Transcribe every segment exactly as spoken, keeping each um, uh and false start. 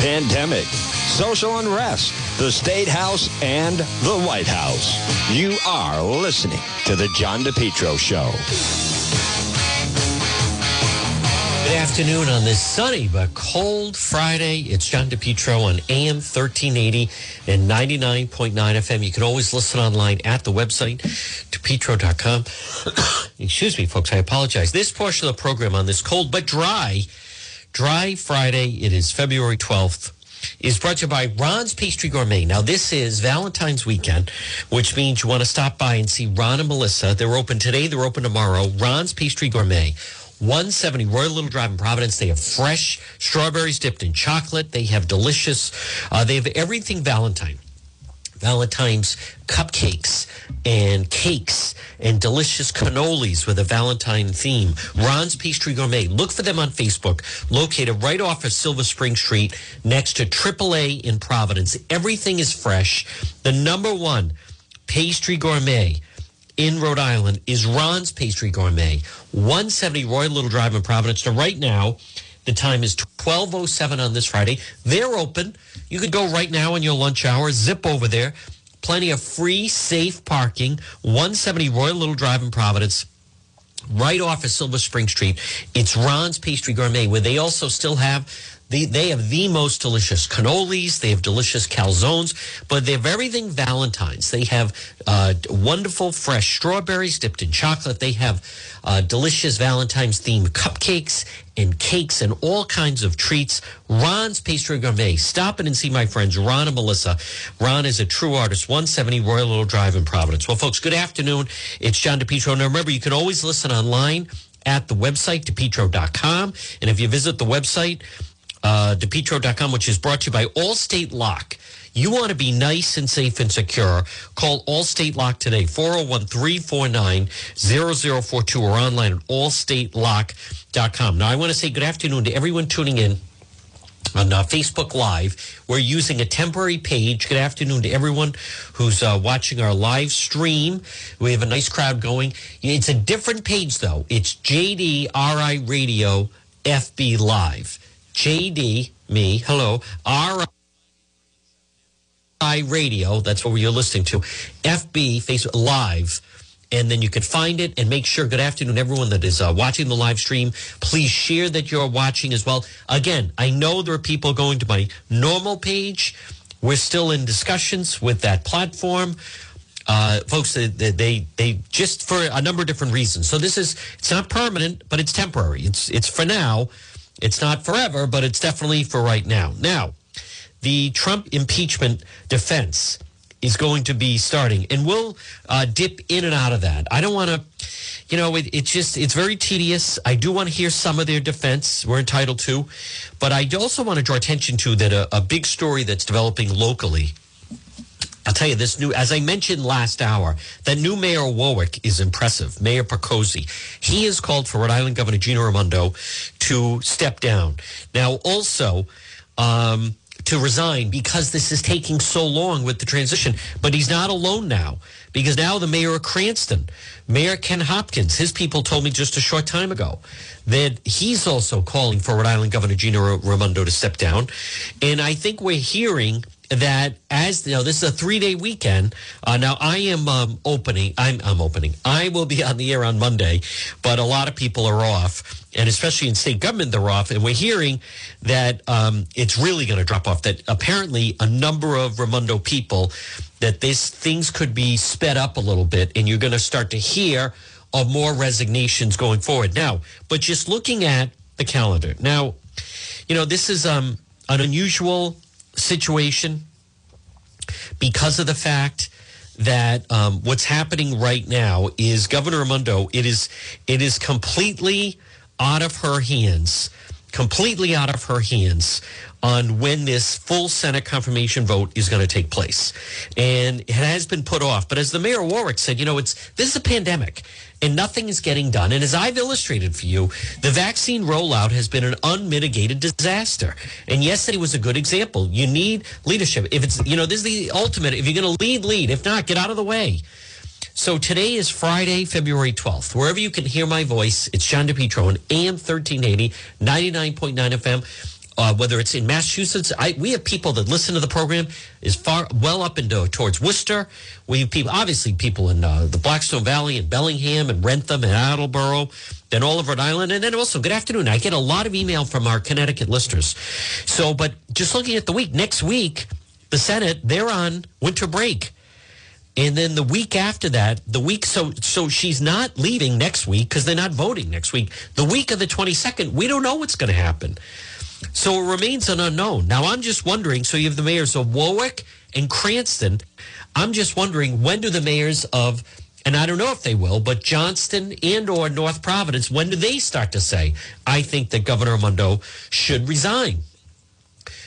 pandemic, social unrest, the State House, and the White House. You are listening to The John DePetro Show. Good afternoon on this sunny but cold Friday. It's John DePetro on A M thirteen eighty and ninety-nine point nine F M. You can always listen online at the website, DePetro dot com. Excuse me, folks, I apologize. This portion of the program on this cold but dry, dry Friday, it is February twelfth, is brought to you by Ron's Pastry Gourmet. Now, this is Valentine's weekend, which means you want to stop by and see Ron and Melissa. They're open today. They're open tomorrow. Ron's Pastry Gourmet. one seventy Royal Little Drive in Providence. They have fresh strawberries dipped in chocolate. They have delicious, uh, they have everything Valentine. Valentine's cupcakes and cakes and delicious cannolis with a Valentine theme. Ron's Pastry Gourmet. Look for them on Facebook. Located right off of Silver Spring Street next to triple A in Providence. Everything is fresh. The number one pastry gourmet in Rhode Island is Ron's Pastry Gourmet, one seventy Royal Little Drive in Providence. Now, right now, the time is twelve oh seven on this Friday. They're open. You could go right now in your lunch hour, zip over there. Plenty of free, safe parking, one seventy Royal Little Drive in Providence, right off of Silver Spring Street. It's Ron's Pastry Gourmet, where they also still have... They, they have the most delicious cannolis. They have delicious calzones, but they have everything Valentine's. They have uh, wonderful fresh strawberries dipped in chocolate. They have uh, delicious Valentine's-themed cupcakes and cakes and all kinds of treats. Ron's Pastry Gourmet. Stop in and see my friends Ron and Melissa. Ron is a true artist, one seventy Royal Little Drive in Providence. Well, folks, good afternoon. It's John DePetro. Now, remember, you can always listen online at the website, DePetro dot com. And if you visit the website, Uh, DePetro dot com, which is brought to you by Allstate Lock. You want to be nice and safe and secure. Call Allstate Lock today, four oh one, three four nine, zero zero four two, or online at allstate lock dot com. Now, I want to say good afternoon to everyone tuning in on uh, Facebook Live. We're using a temporary page. Good afternoon to everyone who's uh, watching our live stream. We have a nice crowd going. It's a different page, though. It's J D R I Radio F B Live. J D, me, hello, R I Radio, that's what you're listening to, F B, Facebook Live, and then you can find it and make sure, good afternoon, everyone that is uh, watching the live stream, please share that you're watching as well. Again, I know there are people going to my normal page. We're still in discussions with that platform. Uh, folks, they, they they just for a number of different reasons. So this is, it's not permanent, but it's temporary. It's it's for now. It's not forever, but it's definitely for right now. Now, the Trump impeachment defense is going to be starting, and we'll uh, dip in and out of that. I don't want to, you know, it, it's just, it's very tedious. I do want to hear some of their defense. We're entitled to. But I also want to draw attention to that a, a big story that's developing locally. I'll tell you this new, as I mentioned last hour, the new mayor of Warwick is impressive, Mayor Picozzi. He has called for Rhode Island Governor Gina Raimondo to step down. Now, also um, to resign because this is taking so long with the transition. But he's not alone now because now the mayor of Cranston, Mayor Ken Hopkins, his people told me just a short time ago that he's also calling for Rhode Island Governor Gina Raimondo to step down. And I think we're hearing that as you know, this is a three-day weekend. Uh, now I am um, opening. I'm I'm opening. I will be on the air on Monday, but a lot of people are off, and especially in state government, they're off. And we're hearing that um, it's really going to drop off. That apparently a number of Raimondo people that this things could be sped up a little bit, and you're going to start to hear of more resignations going forward. Now, but just looking at the calendar. Now, you know this is um, an unusual situation because of the fact that um, what's happening right now is Governor Raimondo, it is it is completely out of her hands, completely out of her hands on when this full Senate confirmation vote is going to take place. And it has been put off. But as the mayor of Warwick said, you know, it's this is a pandemic and nothing is getting done. And as I've illustrated for you, the vaccine rollout has been an unmitigated disaster. And yesterday was a good example. You need leadership. If it's, you know, this is the ultimate. If you're going to lead, lead. If not, get out of the way. So today is Friday, February twelfth. Wherever you can hear my voice, it's John DePetro on A M thirteen eighty, ninety-nine point nine F M. uh, whether it's in Massachusetts. I, we have people that listen to the program is far well up into towards Worcester. We have people, obviously people in uh, the Blackstone Valley and Bellingham and Rentham and Attleboro, then all of Rhode Island. And then also, good afternoon. I get a lot of email from our Connecticut listeners. So, but just looking at the week, next week, the Senate, they're on winter break. And then the week after that, the week, so so she's not leaving next week because they're not voting next week. The week of the twenty-second, we don't know what's going to happen. So it remains an unknown. Now, I'm just wondering, so you have the mayors of Warwick and Cranston. I'm just wondering, when do the mayors of, and I don't know if they will, but Johnston and or North Providence, when do they start to say, I think that Governor Raimondo should resign?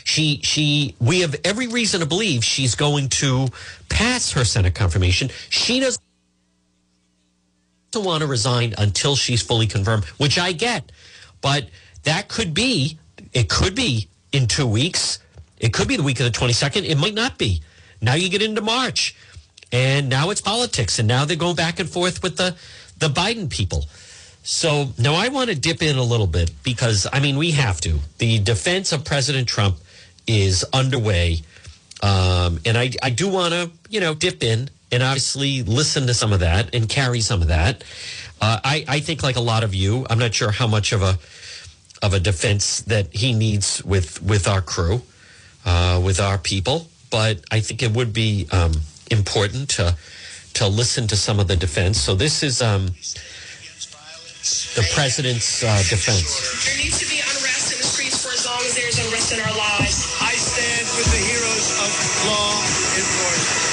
She, she, we have every reason to believe she's going to pass her Senate confirmation. She doesn't want to resign until she's fully confirmed, which I get. But that could be, it could be in two weeks. It could be the week of the twenty-second. It might not be. Now you get into March, and now it's politics, and now they're going back and forth with the, the Biden people. So now I want to dip in a little bit because, I mean, we have to. The defense of President Trump is underway. Um, and I, I do want to, you know, dip in and obviously listen to some of that and carry some of that. Uh, I, I think like a lot of you, I'm not sure how much of a of a defense that he needs with, with our crew, uh, with our people. But I think it would be um, important to to listen to some of the defense. So this is um, the president's uh, defense. There needs to be unrest in the streets for as long as there's unrest in our lives. I stand with the heroes of law enforcement.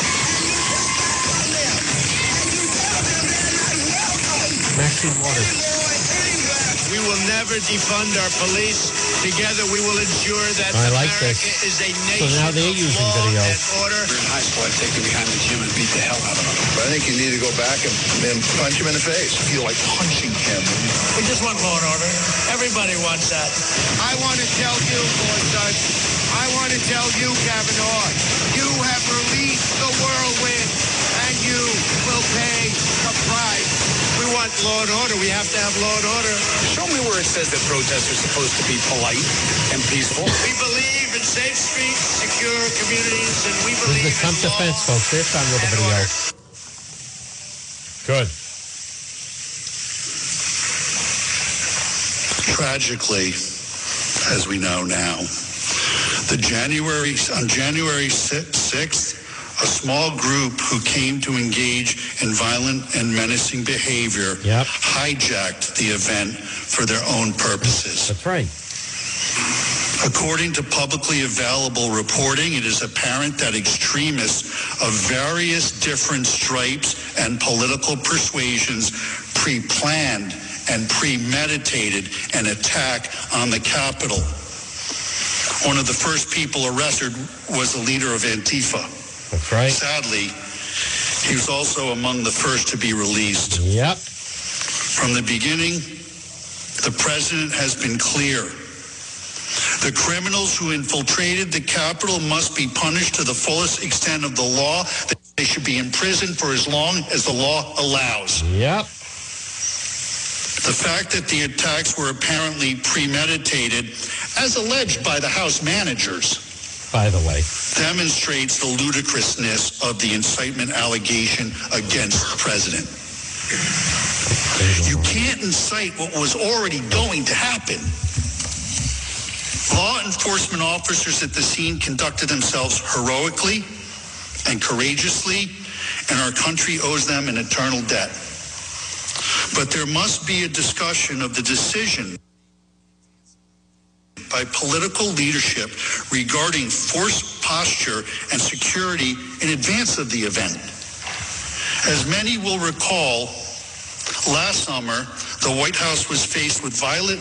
Maxine Waters. We will never defund our police. Together we will ensure that I like America this. Is a nation. So now they're using video. We're in high school. I'd take them behind the gym and beat the hell out of them. But I think you need to go back and, and punch him in the face. Feel like punching him. We just want law and order. Everybody wants that. I want to tell you, Lord Judge, I want to tell you, Kavanaugh, you have released the whirlwind, and you will pay the price. We want law and order. We have to have law and order. Show me where it says that protests are supposed to be polite and peaceful. We believe in safe streets, secure communities, and we believe in Trump defense, folks. There's time with the video. Order. Good. Tragically, as we know now, the January on January sixth, a small group who came to engage in violent and menacing behavior yep. hijacked the event for their own purposes. That's right. According to publicly available reporting, it is apparent that extremists of various different stripes and political persuasions pre-planned and premeditated an attack on the Capitol. One of the first people arrested was the leader of Antifa. That's right. Sadly, he was also among the first to be released. Yep. From the beginning, the president has been clear. The criminals who infiltrated the Capitol must be punished to the fullest extent of the law. They should be imprisoned for as long as the law allows. Yep. The fact that the attacks were apparently premeditated, as alleged by the House managers, by the way, demonstrates the ludicrousness of the incitement allegation against the president. You can't incite what was already going to happen. Law enforcement officers at the scene conducted themselves heroically and courageously, and our country owes them an eternal debt. But there must be a discussion of the decision by political leadership regarding force posture and security in advance of the event. As many will recall, last summer, the White House was faced with violent,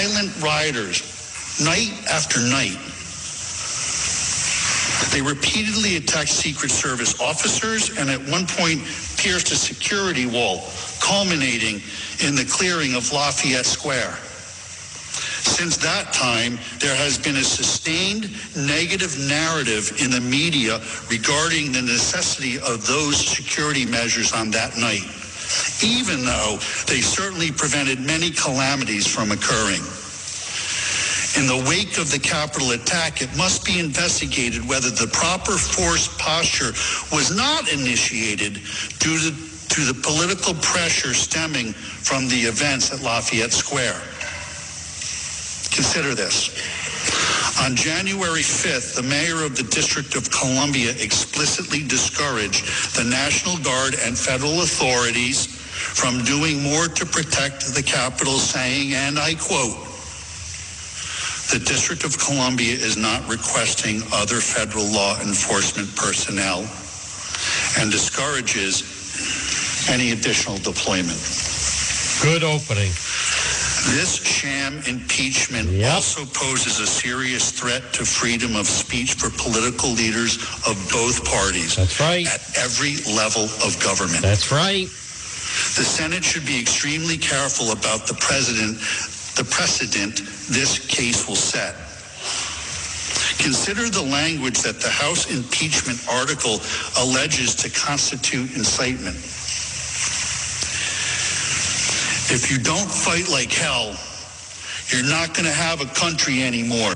violent rioters night after night. They repeatedly attacked Secret Service officers and at one point pierced a security wall, culminating in the clearing of Lafayette Square. Since that time, there has been a sustained negative narrative in the media regarding the necessity of those security measures on that night, even though they certainly prevented many calamities from occurring. in the wake of the Capitol attack, it must be investigated whether the proper force posture was not initiated due to, to the political pressure stemming from the events at Lafayette Square. Consider this. On January fifth, the mayor of the District of Columbia explicitly discouraged the National Guard and federal authorities from doing more to protect the Capitol, saying, and I quote, "The District of Columbia is not requesting other federal law enforcement personnel and discourages any additional deployment." Good opening. This sham impeachment yep. also poses a serious threat to freedom of speech for political leaders of both parties. That's right. At every level of government. That's right. The Senate should be extremely careful about the president, the precedent this case will set. Consider the language that the House impeachment article alleges to constitute incitement. If you don't fight like hell, you're not going to have a country anymore.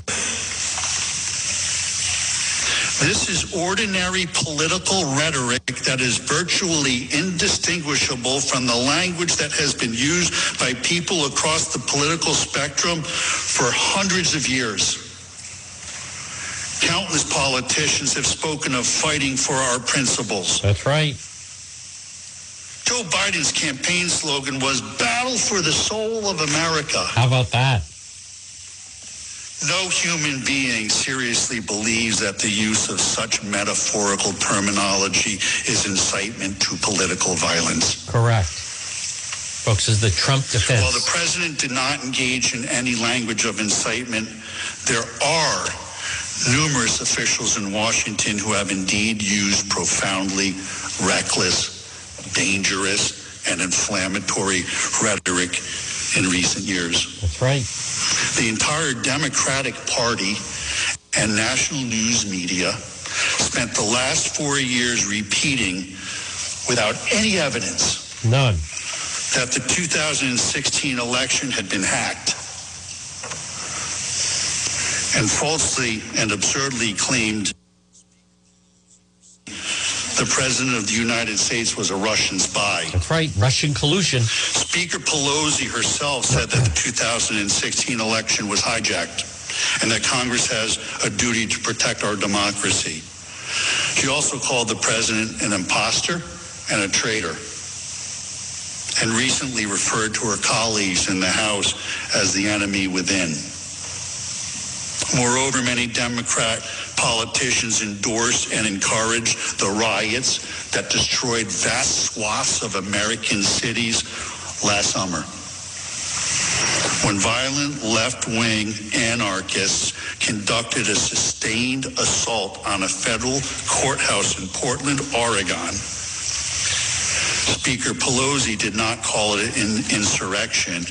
This is ordinary political rhetoric that is virtually indistinguishable from the language that has been used by people across the political spectrum for hundreds of years. Countless politicians have spoken of fighting for our principles. That's right. Joe Biden's campaign slogan was "Battle for the Soul of America." How about that? No human being seriously believes that the use of such metaphorical terminology is incitement to political violence. Correct. Folks, is the Trump defense. While the president did not engage in any language of incitement, there are numerous officials in Washington who have indeed used profoundly reckless, dangerous, and inflammatory rhetoric in recent years. That's right. The entire Democratic Party and national news media spent the last four years repeating, without any evidence, none, that the two thousand sixteen election had been hacked, and falsely and absurdly claimed the President of the United States was a Russian spy. That's right, Russian collusion. Speaker Pelosi herself said that the two thousand sixteen election was hijacked and that Congress has a duty to protect our democracy. She also called the President an imposter and a traitor, and recently referred to her colleagues in the House as the enemy within. Moreover, many Democrat politicians endorsed and encouraged the riots that destroyed vast swaths of American cities last summer, when violent left-wing anarchists conducted a sustained assault on a federal courthouse in Portland, Oregon. Speaker Pelosi did not call it an insurrection.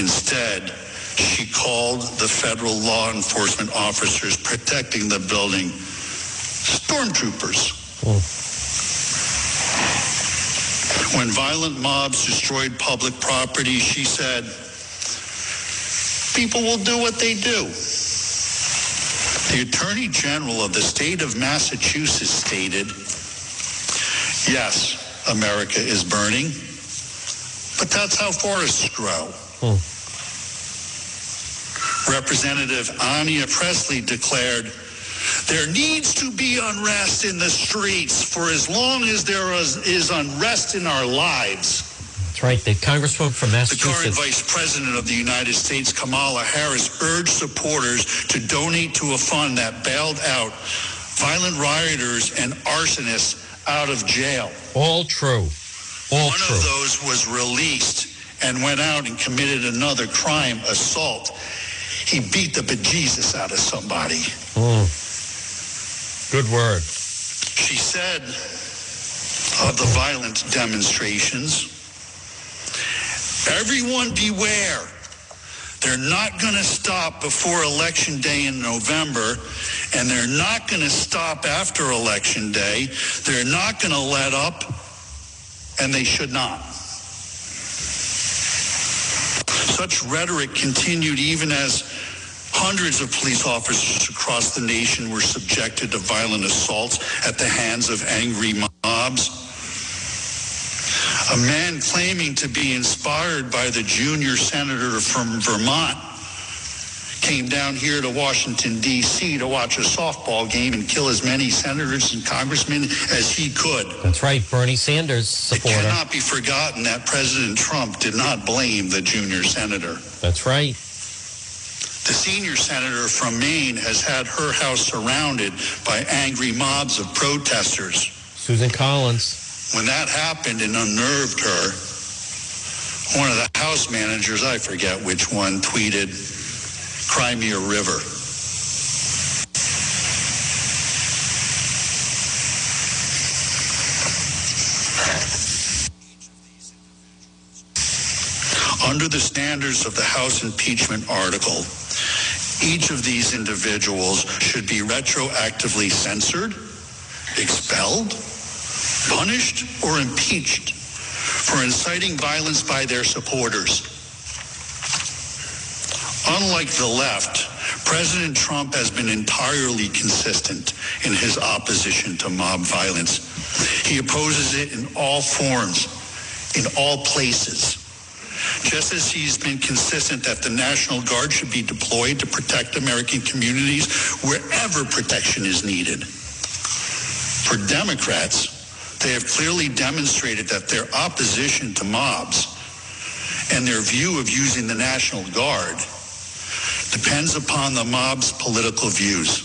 Instead, she called the federal law enforcement officers protecting the building stormtroopers. Oh. When violent mobs destroyed public property, she said, people will do what they do. The Attorney General of the state of Massachusetts stated, yes, America is burning, but that's how forests grow. Oh. Representative Anya Presley declared, there needs to be unrest in the streets for as long as there is, is unrest in our lives. That's right. The Congresswoman from Massachusetts. The current Vice President of the United States, Kamala Harris, urged supporters to donate to a fund that bailed out violent rioters and arsonists out of jail. All true. All One true. One of those was released and went out and committed another crime, assault. He beat the bejesus out of somebody. Mm. Good word. She said of the violent demonstrations, everyone beware. They're not going to stop before Election Day in November, and they're not going to stop after Election Day. They're not going to let up, and they should not. Such rhetoric continued even as Hundreds of police officers across the nation were subjected to violent assaults at the hands of angry mobs. A man claiming to be inspired by the junior senator from Vermont came down here to Washington, D C to watch a softball game and kill as many senators and congressmen as he could. That's right, Bernie Sanders supporter. It cannot be forgotten that President Trump did not blame the junior senator. That's right. The senior senator from Maine has had her house surrounded by angry mobs of protesters. Susan Collins. When that happened and unnerved her, one of the house managers, I forget which one, tweeted, "Cry me a river." Under the standards of the House impeachment article, each of these individuals should be retroactively censored, expelled, punished, or impeached for inciting violence by their supporters. Unlike the left, President Trump has been entirely consistent in his opposition to mob violence. He opposes it in all forms, in all places. Just as he's been consistent that the National Guard should be deployed to protect American communities wherever protection is needed. For Democrats, they have clearly demonstrated that their opposition to mobs and their view of using the National Guard depends upon the mob's political views.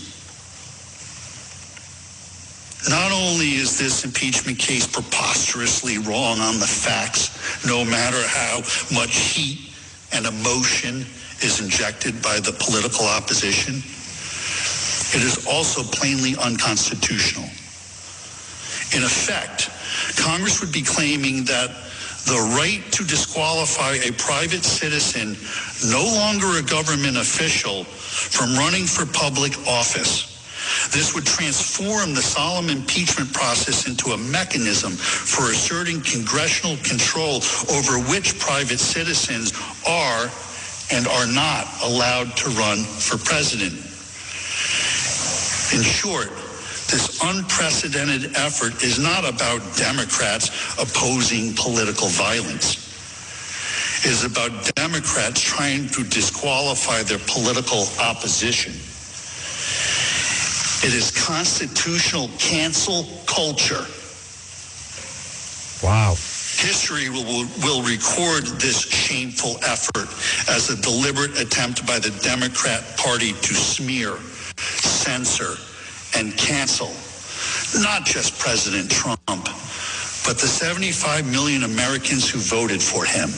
Not only is this impeachment case preposterously wrong on the facts, no matter how much heat and emotion is injected by the political opposition, it is also plainly unconstitutional. In effect, Congress would be claiming that the right to disqualify a private citizen, no longer a government official, from running for public office. This would transform the solemn impeachment process into a mechanism for asserting congressional control over which private citizens are and are not allowed to run for president. In short, this unprecedented effort is not about Democrats opposing political violence. It is about Democrats trying to disqualify their political opposition. It is constitutional cancel culture. Wow. History will, will, will record this shameful effort as a deliberate attempt by the Democrat Party to smear, censor, and cancel not just President Trump, but the seventy-five million Americans who voted for him.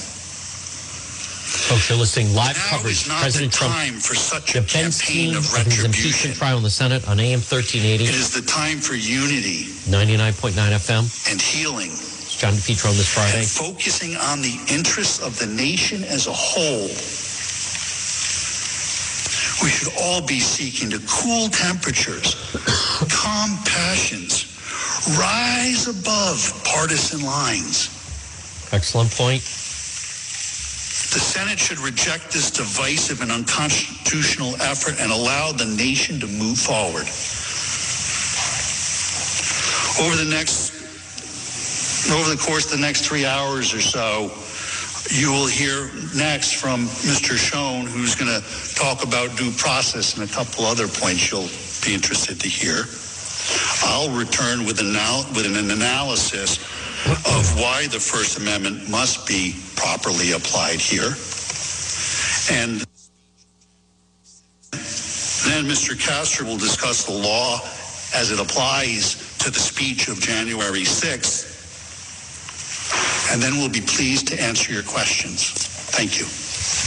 Folks, you're listening live now coverage. President Trump for such a defense team of, of his impeachment trial in the Senate on A M thirteen eighty. It is the time for unity. ninety-nine point nine F M. And healing. It's John DePetro on this Friday. And focusing on the interests of the nation as a whole. We should all be seeking to cool temperatures, calm passions, rise above partisan lines. Excellent point. The Senate should reject this divisive and unconstitutional effort and allow the nation to move forward. Over the next, over the course of the next three hours or so, you will hear next from Mister Schoen, who's going to talk about due process and a couple other points you'll be interested to hear. I'll return with an, with an analysis of why the First Amendment must be properly applied here. And then Mister Castro will discuss the law as it applies to the speech of January sixth. And then we'll be pleased to answer your questions. Thank you.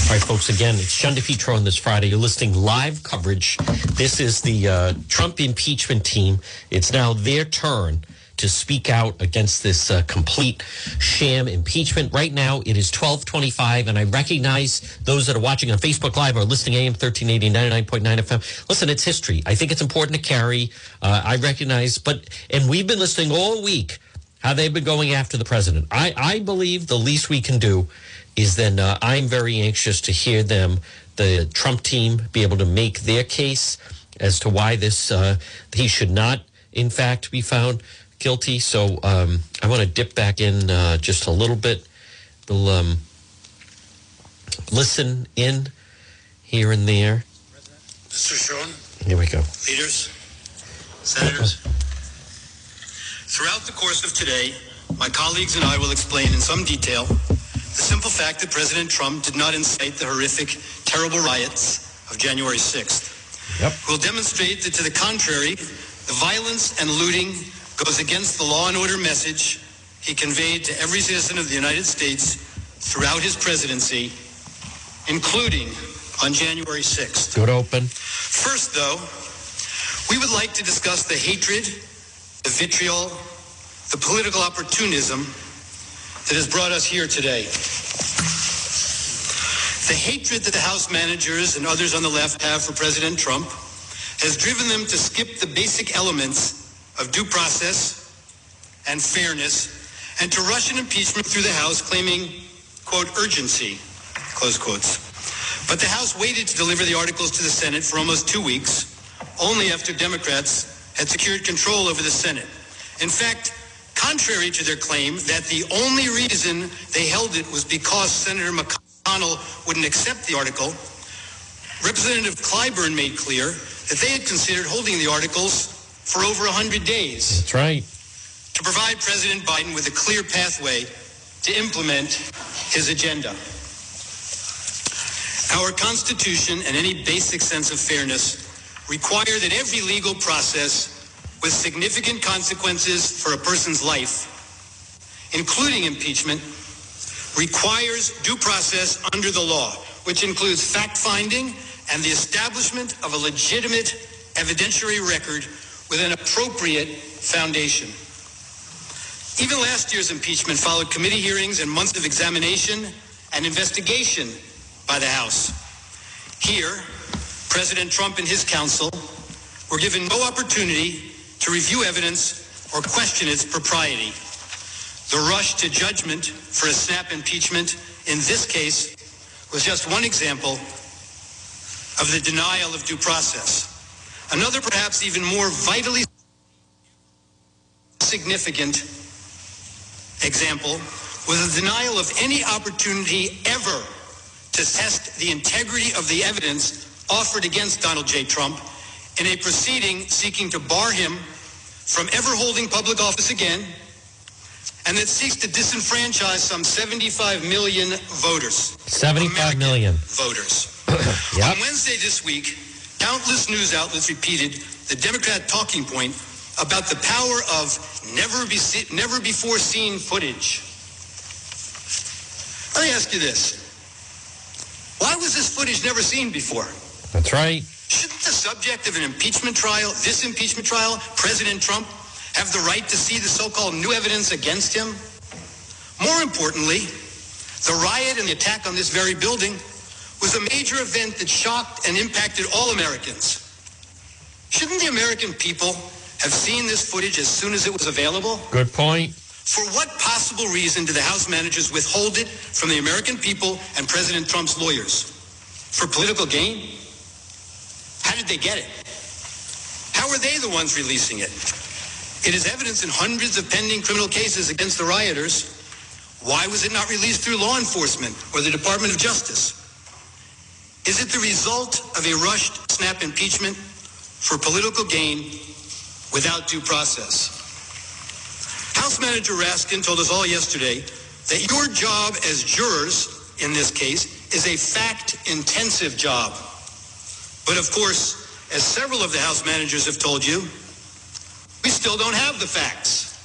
All right, folks, again, it's John DePetro on this Friday. You're listening live coverage. This is the uh, Trump impeachment team. It's now their turn to speak out against this uh, complete sham impeachment. Right now, it is twelve twenty-five, and I recognize those that are watching on Facebook Live or listening A M thirteen eighty, ninety-nine point nine F M. Listen, it's history. I think it's important to carry. Uh, I recognize, but and we've been listening all week. how they've been going after the president. I, I believe the least we can do is then uh, I'm very anxious to hear them, the Trump team, be able to make their case as to why this uh, he should not, in fact, be found guilty. So um, I want to dip back in uh, just a little bit. We'll um, listen in here and there. Mister Schoen. Here we go. Leaders, senators. Throughout the course of today, my colleagues and I will explain in some detail the simple fact that President Trump did not incite the horrific, terrible riots of January sixth. Yep. We'll demonstrate that, to the contrary, the violence and looting goes against the law and order message he conveyed to every citizen of the United States throughout his presidency, including on January sixth. Good open. First, though, we would like to discuss the hatred, the vitriol, the political opportunism that has brought us here today. The hatred that the House managers and others on the left have for President Trump has driven them to skip the basic elements of due process and fairness, and to rush an impeachment through the House claiming, quote, urgency, close quotes. But the House waited to deliver the articles to the Senate for almost two weeks, only after Democrats had secured control over the Senate. In fact, contrary to their claim that the only reason they held it was because Senator McConnell wouldn't accept the article, Representative Clyburn made clear that they had considered holding the articles for over one hundred days. That's right. To provide President Biden with a clear pathway to implement his agenda. Our Constitution and any basic sense of fairness require that every legal process with significant consequences for a person's life, including impeachment, requires due process under the law, which includes fact-finding and the establishment of a legitimate evidentiary record with an appropriate foundation. Even last year's impeachment followed committee hearings and months of examination and investigation by the House. Here, President Trump and his counsel were given no opportunity to review evidence or question its propriety. The rush to judgment for a snap impeachment in this case was just one example of the denial of due process. Another, perhaps even more vitally significant example, was the denial of any opportunity ever to test the integrity of the evidence offered against Donald J. Trump in a proceeding seeking to bar him from ever holding public office again, and that seeks to disenfranchise some seventy-five million voters. seventy-five million. Voters. Yep. On Wednesday this week, countless news outlets repeated the Democrat talking point about the power of never, be see- never before seen footage. Let me ask you this. Why was this footage never seen before? That's right. Shouldn't the subject of an impeachment trial, this impeachment trial, President Trump, have the right to see the so-called new evidence against him? More importantly, the riot and the attack on this very building was a major event that shocked and impacted all Americans. Shouldn't the American people have seen this footage as soon as it was available? Good point. For what possible reason do the House managers withhold it from the American people and President Trump's lawyers? For political gain? How did they get it? How are they the ones releasing it? It is evidence in hundreds of pending criminal cases against the rioters. Why was it not released through law enforcement or the Department of Justice? Is it the result of a rushed snap impeachment for political gain without due process? House Manager Raskin told us all yesterday that your job as jurors in this case is a fact-intensive job. But of course, as several of the House managers have told you, we still don't have the facts.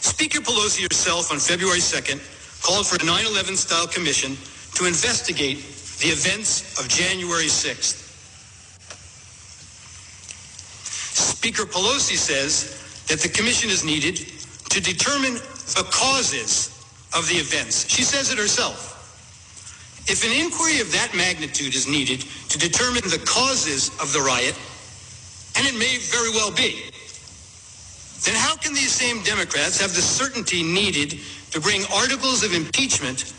Speaker Pelosi herself on February second called for a nine eleven style commission to investigate the events of January sixth. Speaker Pelosi says that the commission is needed to determine the causes of the events. She says it herself. If an inquiry of that magnitude is needed to determine the causes of the riot, and it may very well be, then how can these same Democrats have the certainty needed to bring articles of impeachment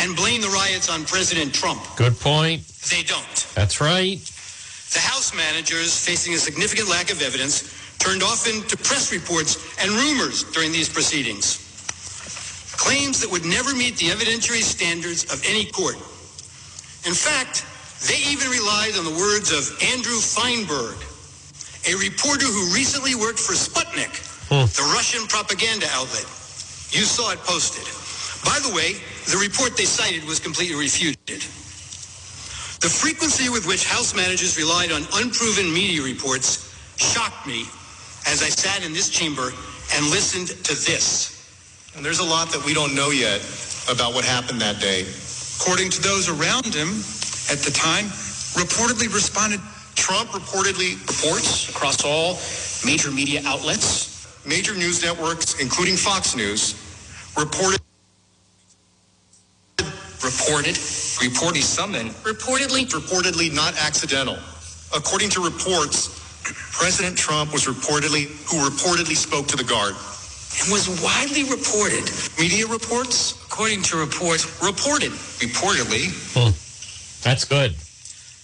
and blame the riots on President Trump? Good point. They don't. That's right. The House managers, facing a significant lack of evidence, turned often to press reports and rumors during these proceedings. Claims that would never meet the evidentiary standards of any court. In fact, they even relied on the words of Andrew Feinberg, a reporter who recently worked for Sputnik, hmm. the Russian propaganda outlet. You saw it posted. By the way, the report they cited was completely refuted. The frequency with which House managers relied on unproven media reports shocked me as I sat in this chamber and listened to this. And there's a lot that we don't know yet about what happened that day. According to those around him at the time, reportedly responded, Trump reportedly reports across all major media outlets, major news networks, including Fox News, reported Reported, reportedly summoned, reportedly, reportedly not accidental. According to reports, President Trump was reportedly, who reportedly spoke to the guard. And was widely reported. Media reports, according to reports, reported, reportedly. Well, that's good.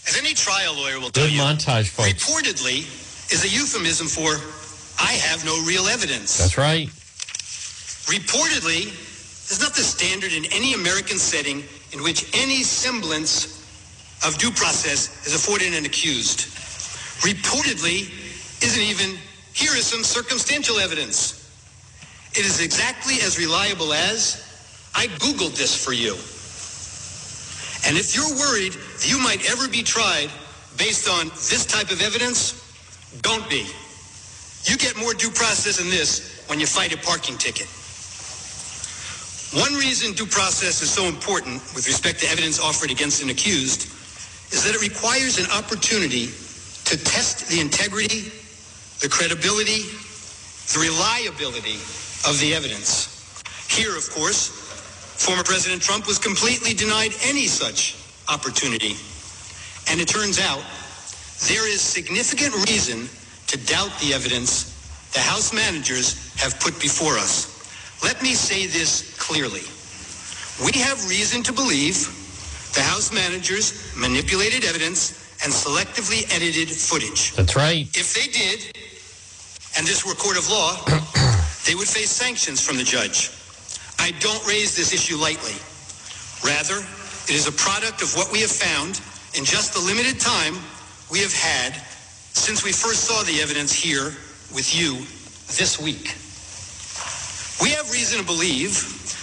As any trial lawyer will tell you, good montage, folks. Reportedly is a euphemism for, I have no real evidence. That's right. Reportedly is not the standard in any American setting in which any semblance of due process is afforded an accused. Reportedly isn't even, here is some circumstantial evidence. It is exactly as reliable as, I Googled this for you. And if you're worried that you might ever be tried based on this type of evidence, don't be. You get more due process than this when you fight a parking ticket. One reason due process is so important with respect to evidence offered against an accused is that it requires an opportunity to test the integrity, the credibility, the reliability of the evidence. Here, of course, former President Trump was completely denied any such opportunity. And it turns out there is significant reason to doubt the evidence the House managers have put before us. Let me say this clearly. We have reason to believe the House managers manipulated evidence and selectively edited footage. That's right. If they did, and this were a court of law, they would face sanctions from the judge. I don't raise this issue lightly. Rather, it is a product of what we have found in just the limited time we have had since we first saw the evidence here with you this week. We have reason to believe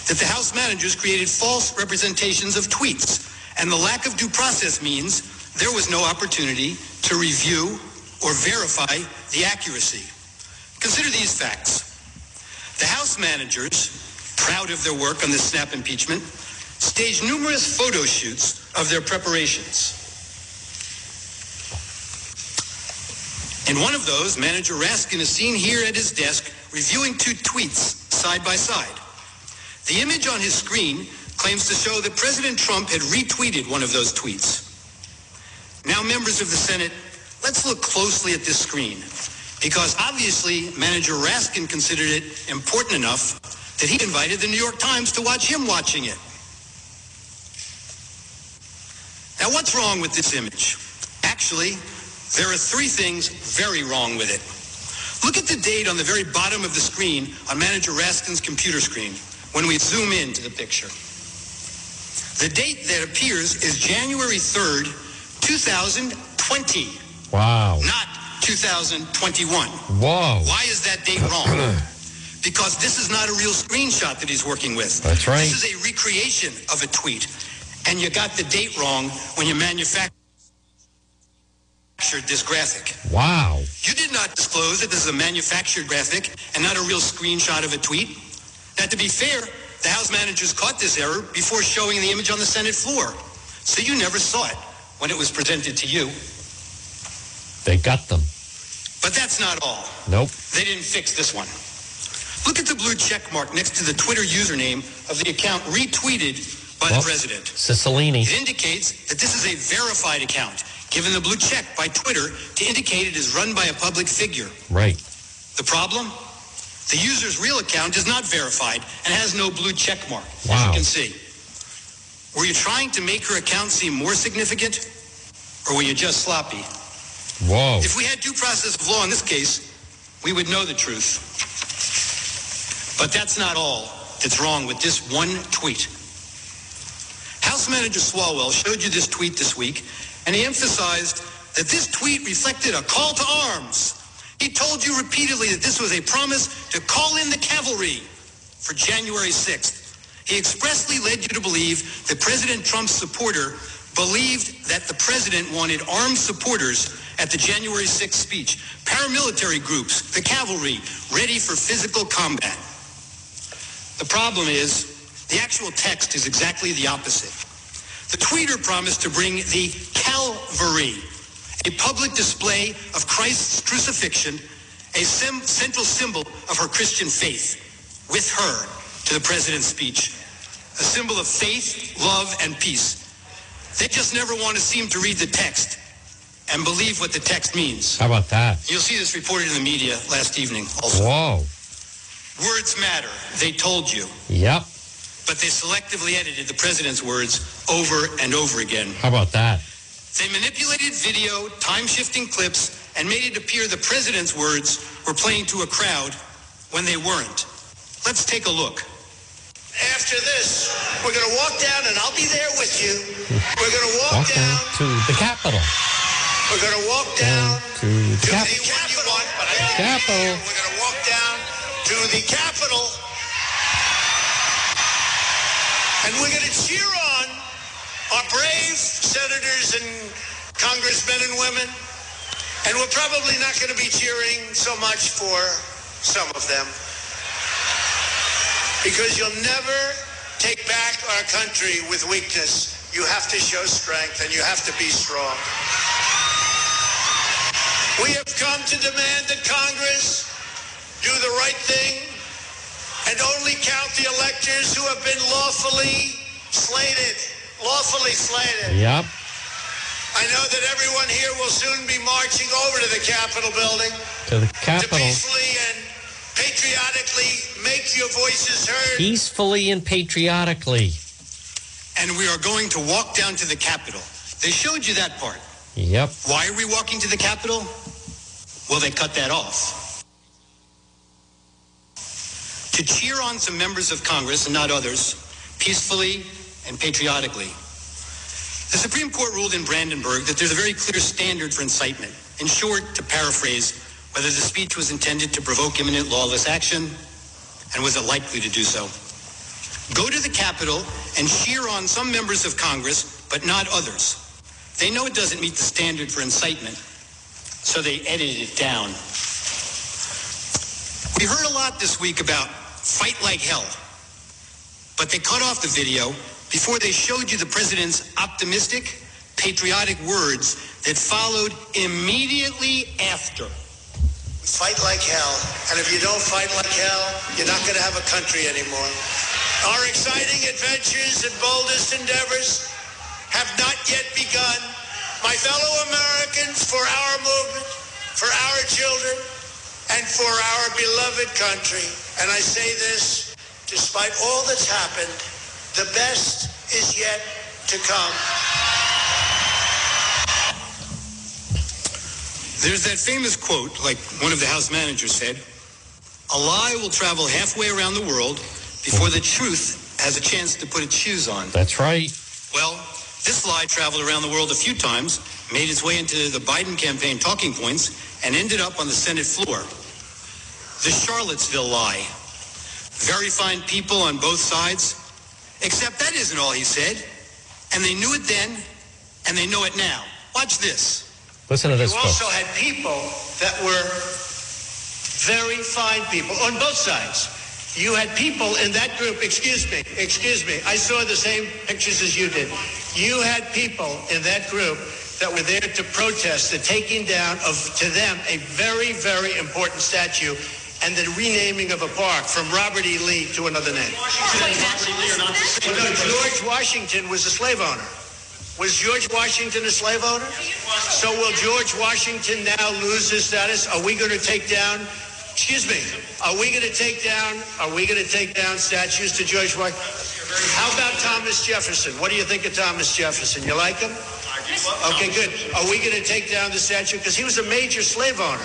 that the House managers created false representations of tweets, and the lack of due process means there was no opportunity to review or verify the accuracy. Consider these facts. The House managers, proud of their work on the snap impeachment, staged numerous photo shoots of their preparations. In one of those, Manager Raskin is seen here at his desk reviewing two tweets side by side. The image on his screen claims to show that President Trump had retweeted one of those tweets. Now, members of the Senate, let's look closely at this screen, because obviously Manager Raskin considered it important enough that he invited the New York Times to watch him watching it. Now, what's wrong with this image? Actually, there are three things very wrong with it. Look at the date on the very bottom of the screen on Manager Raskin's computer screen when we zoom into the picture. The date that appears is January third, two thousand twenty. Wow. Not two thousand twenty-one. Whoa. Why is that date wrong? Because this is not a real screenshot that he's working with. That's right. This is a recreation of a tweet. And you got the date wrong when you manufactured this graphic. Wow. You did not disclose that this is a manufactured graphic and not a real screenshot of a tweet. Now, to be fair, the House managers caught this error before showing the image on the Senate floor. So you never saw it when it was presented to you. They got them. But that's not all. Nope. They didn't fix this one. Look at the blue check mark next to the Twitter username of the account retweeted by well, the president. Cicilline. It indicates that this is a verified account, given the blue check by Twitter to indicate it is run by a public figure. Right. The problem? The user's real account is not verified and has no blue check mark, wow. as you can see. Were you trying to make her account seem more significant, or were you just sloppy? Whoa. If we had due process of law in this case, we would know the truth. But that's not all that's wrong with this one tweet. House Manager Swalwell showed you this tweet this week, and he emphasized that this tweet reflected a call to arms. He told you repeatedly that this was a promise to call in the cavalry for January sixth. He expressly led you to believe that President Trump's supporter believed that the president wanted armed supporters at the January sixth speech, paramilitary groups, the cavalry, ready for physical combat. The problem is, the actual text is exactly the opposite. The tweeter promised to bring the Calvary, a public display of Christ's crucifixion, a sim- central symbol of her Christian faith, with her to the president's speech, a symbol of faith, love, and peace. They just never want to seem to read the text and believe what the text means. How about that? You'll see this reported in the media last evening also. Whoa. Words matter, they told you. Yep. But they selectively edited the president's words over and over again. How about that? They manipulated video, time-shifting clips, and made it appear the president's words were playing to a crowd when they weren't. Let's take a look. After this, we're going to walk down, and I'll be there with you. We're going to walk, walk down, down to the Capitol. We're going to walk down, down to the to Capitol. Cap- you want, but I gotta Capitol. Be there. We're going to walk down to the Capitol, and we're going to cheer on our brave senators and congressmen and women. And we're probably not going to be cheering so much for some of them, because you'll never take back our country with weakness. You have to show strength, and you have to be strong. We have come to demand that Congress do the right thing and only count the electors who have been lawfully slated. Lawfully slated. Yep. I know that everyone here will soon be marching over to the Capitol building. To the Capitol. To peacefully and patriotically make your voices heard. Peacefully and patriotically. And we are going to walk down to the Capitol. They showed you that part. Yep. Why are we walking to the Capitol? Well, they cut that off. To cheer on some members of Congress and not others, peacefully and patriotically. The Supreme Court ruled in Brandenburg that there's a very clear standard for incitement. In short, to paraphrase, whether the speech was intended to provoke imminent lawless action, and was it likely to do so. Go to the Capitol and cheer on some members of Congress, but not others. They know it doesn't meet the standard for incitement, so they edited it down. We heard a lot this week about fight like hell, but they cut off the video before they showed you the president's optimistic, patriotic words that followed immediately after. Fight like hell, and if you don't fight like hell, you're not going to have a country anymore. Our exciting adventures and boldest endeavors have not yet begun. My fellow Americans, for our movement, for our children, and for our beloved country, and I say this, despite all that's happened, the best is yet to come. There's that famous quote, like one of the House managers said, a lie will travel halfway around the world before the truth has a chance to put its shoes on. That's right. Well, this lie traveled around the world a few times, made its way into the Biden campaign talking points, and ended up on the Senate floor. The Charlottesville lie. Very fine people on both sides, except that isn't all he said. And they knew it then, and they know it now. Watch this. Listen to this. You also had people that were very fine people on both sides. You had people in that group, excuse me, excuse me, I saw the same pictures as you did. You had people in that group that were there to protest the taking down of, to them, a very, very important statue and the renaming of a park from Robert E. Lee to another name. Well, no, George Washington was a slave owner. Was George Washington a slave owner? So will George Washington now lose his status? Are we going to take down Excuse me. Are we going to take down? Are we going to take down statues to George Washington? How about Thomas Jefferson? What do you think of Thomas Jefferson? You like him? Okay, good. Are we going to take down the statue? Because he was a major slave owner.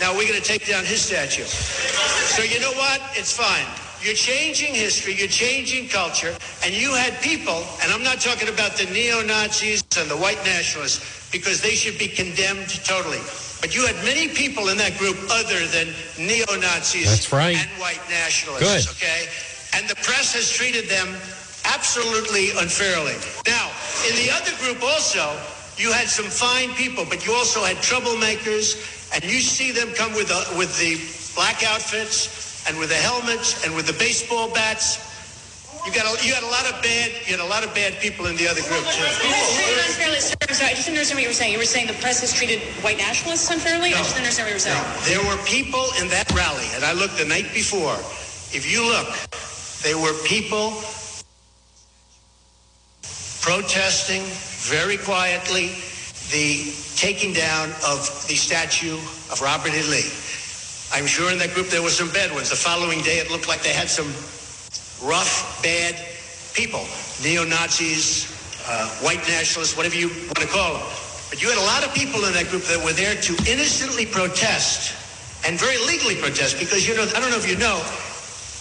Now we're going to take down his statue. So you know what? It's fine. You're changing history, you're changing culture, and you had people, and I'm not talking about the neo-Nazis and the white nationalists, because they should be condemned totally. But you had many people in that group other than neo-Nazis That's right. and white nationalists, Good. okay? And the press has treated them absolutely unfairly. Now, in the other group also, you had some fine people, but you also had troublemakers, and you see them come with the, with the black outfits, and with the helmets, and with the baseball bats. You got a, you had a lot of bad, you had a lot of bad people in the other group too. Sorry, I just didn't understand what you were saying. You were saying the press has treated white nationalists unfairly? No, I just didn't understand what you were saying. No. There were people in that rally, and I looked the night before. If you look, they were people protesting very quietly the taking down of the statue of Robert E. Lee. I'm sure in that group there were some bad ones. The following day, it looked like they had some rough, bad people, neo-Nazis, uh, white nationalists, whatever you want to call them. But you had a lot of people in that group that were there to innocently protest, and very legally protest, because, you know, I don't know if you know,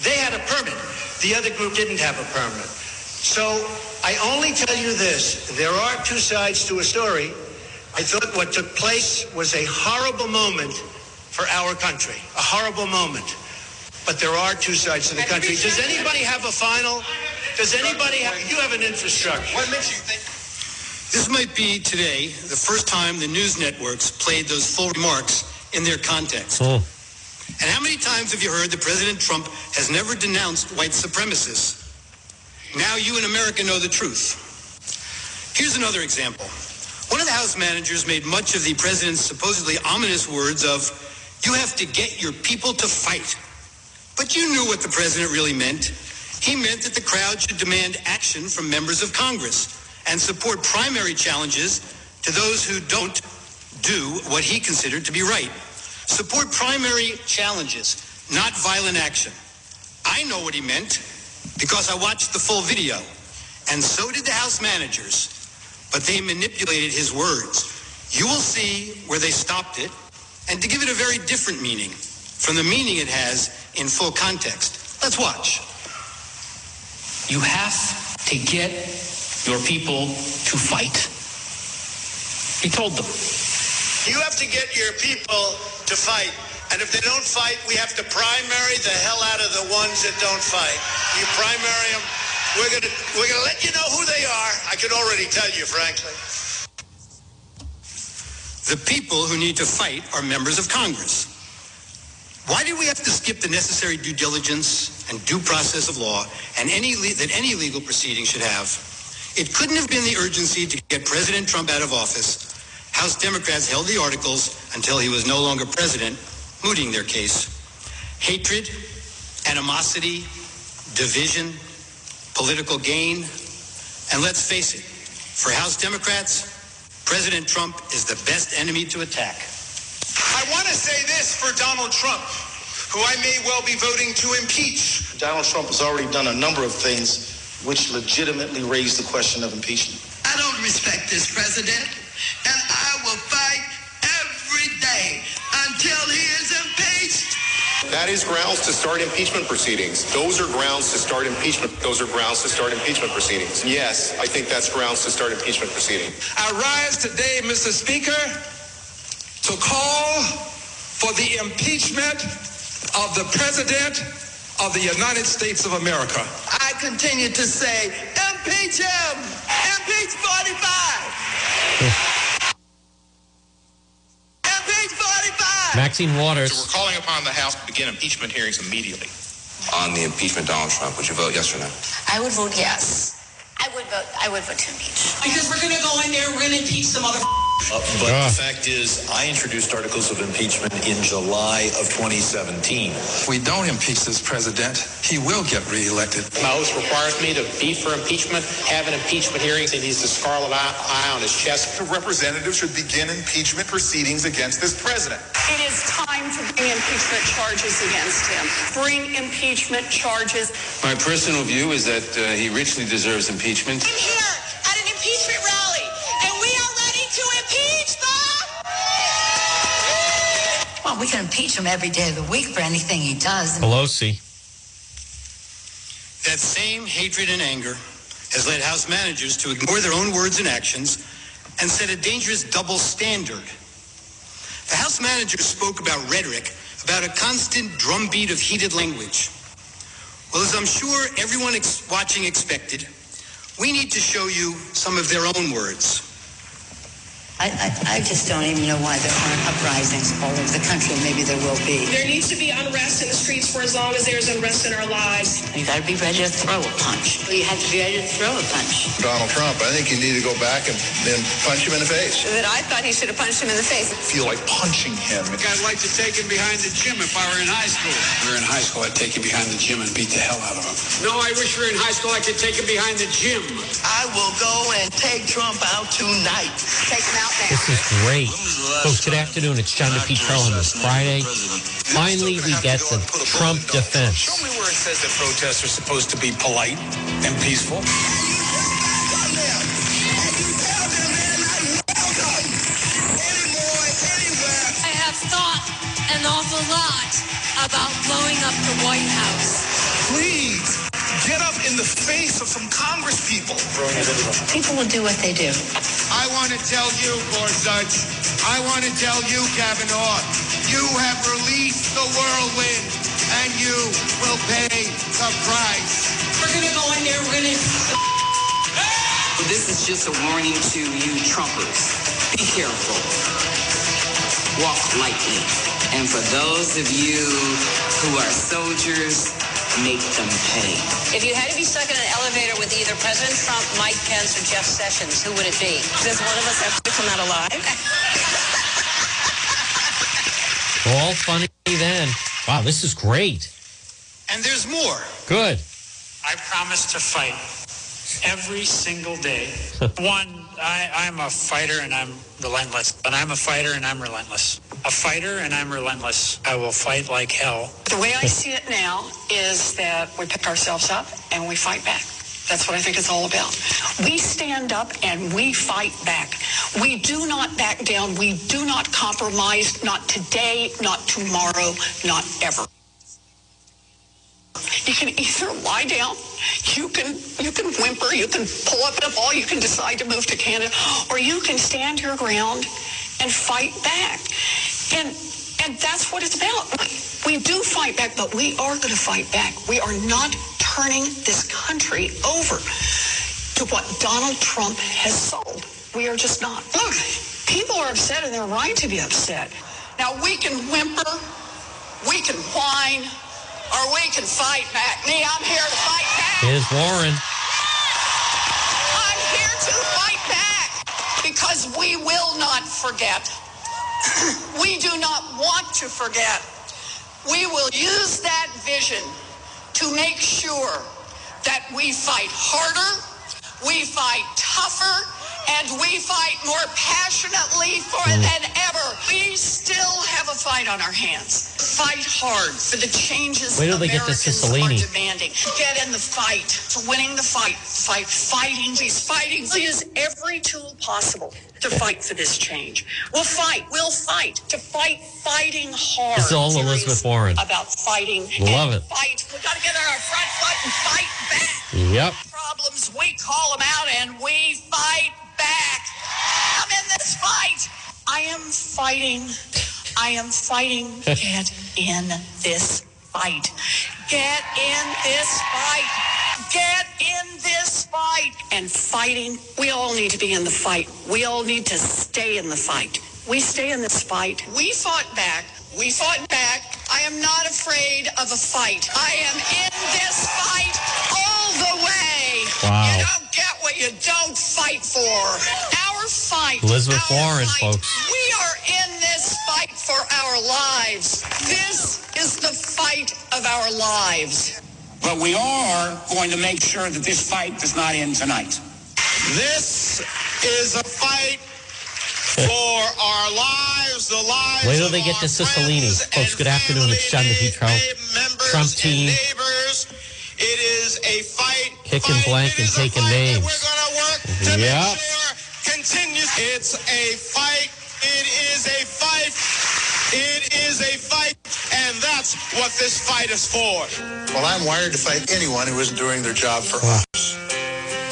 they had a permit. The other group didn't have a permit. So I only tell you this. There are two sides to a story. I thought what took place was a horrible moment for our country, a horrible moment. But there are two sides to the country. Does anybody have a final? Does anybody have, you have an infrastructure. What makes you think? This might be today the first time the news networks played those full remarks in their context. Oh. And how many times have you heard that President Trump has never denounced white supremacists? Now you in America know the truth. Here's another example. One of the House managers made much of the president's supposedly ominous words of, "You have to get your people to fight." But you knew what the president really meant. He meant that the crowd should demand action from members of Congress and support primary challenges to those who don't do what he considered to be right. Support primary challenges, not violent action. I know what he meant because I watched the full video, and so did the House managers, but they manipulated his words. You will see where they stopped it, and to give it a very different meaning from the meaning it has in full context. Let's watch. You have to get your people to fight. He told them. You have to get your people to fight. And if they don't fight, we have to primary the hell out of the ones that don't fight. You primary them. We're gonna, we're gonna let you know who they are. I can already tell you, frankly. The people who need to fight are members of Congress. Why did we have to skip the necessary due diligence and due process of law and any le- that any legal proceeding should have? It couldn't have been the urgency to get President Trump out of office. House Democrats held the articles until he was no longer president, mooting their case. Hatred, animosity, division, political gain, and let's face it, for House Democrats, President Trump is the best enemy to attack. I want to say this for Donald Trump, who I may well be voting to impeach. Donald Trump has already done a number of things which legitimately raise the question of impeachment. I don't respect this president, and I will fight every day until he is impeached. That is grounds to start impeachment proceedings. Those are grounds to start impeachment. Those are grounds to start impeachment proceedings. Yes, I think that's grounds to start impeachment proceedings. I rise today, Mister Speaker, to call for the impeachment of the President of the United States of America. I continue to say, impeach him! Impeach forty-five! Maxine Waters. So we're calling upon the House to begin impeachment hearings immediately. On the impeachment of Donald Trump, would you vote yes or no? I would vote yes. I would vote I would vote to impeach. Because we're going to go in there, we're going to impeach some other Uh, but ah. the fact is, I introduced articles of impeachment in July of twenty seventeen. If we don't impeach this president, he will get reelected. My oath requires me to be for impeachment, have an impeachment hearing. He needs the scarlet eye on his chest. The representatives should begin impeachment proceedings against this president. It is time to bring impeachment charges against him. Bring impeachment charges. My personal view is that uh, he richly deserves impeachment. I'm here at an impeachment rally, and we are ready to impeach them. Well, we can impeach him every day of the week for anything he does. Pelosi. That same hatred and anger has led House managers to ignore their own words and actions and set a dangerous double standard. The House managers spoke about rhetoric, about a constant drumbeat of heated language. Well, as I'm sure everyone ex- watching expected, we need to show you some of their own words. I, I, I just don't even know why there aren't uprisings all over the country. Maybe there will be. There needs to be unrest in the streets for as long as there's unrest in our lives. You got to be ready to throw a punch. You have to be ready to throw a punch. Donald Trump, I think you need to go back and then punch him in the face. That I thought he should have punched him in the face. I feel like punching him. I'd like to take him behind the gym if I were in high school. If we were in high school, I'd take him behind the gym and beat the hell out of him. No, I wish we were in high school. I could take him behind the gym. I will go and take Trump out tonight. Take him out. This is great. Folks, good afternoon. It's John DePetro on this Friday. Finally, we get the Trump defense. Show me where it says that protests are supposed to be polite and peaceful. I have thought an awful lot about blowing up the White House. Please. Get up in the face of some Congress people. People will do what they do. I want to tell you, Lord Judge, I want to tell you, Kavanaugh, you have released the whirlwind, and you will pay the price. We're going to go in there, we're going to... Well, this is just a warning to you Trumpers. Be careful. Walk lightly. And for those of you who are soldiers, make them pay. If you had to be stuck in an elevator with either President Trump, Mike Pence, or Jeff Sessions, who would it be? Does one of us have to come out alive? All funny then. Wow, this is great. And there's more. Good. I promise to fight every single day. One, I, I'm a fighter and I'm relentless. And I'm a fighter and I'm relentless. A fighter and I'm relentless. I will fight like hell. The way I see it now is that we pick ourselves up and we fight back. That's what I think it's all about. We stand up and we fight back. We do not back down. We do not compromise. Not today, not tomorrow, not ever. You can either lie down, you can you can whimper, you can pull up at a ball, you can decide to move to Canada, or you can stand your ground and fight back. And and that's what it's about. We do fight back, but we are going to fight back. We are not turning this country over to what Donald Trump has sold. We are just not. Look, people are upset, and they're right to be upset. Now, we can whimper, we can whine, or we can fight back. Me, I'm here to fight back. Here's Warren. I'm here to fight back because we will not forget. We do not want to forget. We will use that vision to make sure that we fight harder, we fight tougher, and we fight more passionately for mm. than ever. We still have a fight on our hands. Fight hard for the changes Wait till they get to Cicilline. Americans are demanding. Get in the fight. To winning the fight. Fight fighting. He's fighting. We'll use every tool possible to fight for this change. We'll fight. We'll fight. To fight fighting hard. It's all Elizabeth Warren. About fighting. Love and it. Fight. We've got to get on our front foot and fight back. Yep. Problems, we call them out and we fight back. I'm in this fight. I am fighting. I am fighting. Get in this fight. Get in this fight. Get in this fight. And fighting, we all need to be in the fight. We all need to stay in the fight. We stay in this fight. We fought back. We fought back. I am not afraid of a fight. I am in this fight all the way. Wow. You don't get what you don't fight for. Our our fight. Elizabeth Warren, folks. We are in this fight for our lives. This is the fight of our lives. But we are going to make sure that this fight does not end tonight. This is a fight for our lives, the lives Wait till of they get to Cicilline. Folks, good afternoon. It's John DePetro. Trump team. Neighbors. It is a fight. Kicking fight. Blank and taking names. We're going to work to yep. make sure continues. It's a fight. It is a fight. It is a fight, and that's what this fight is for. Well, I'm wired to fight anyone who isn't doing their job for wow. us.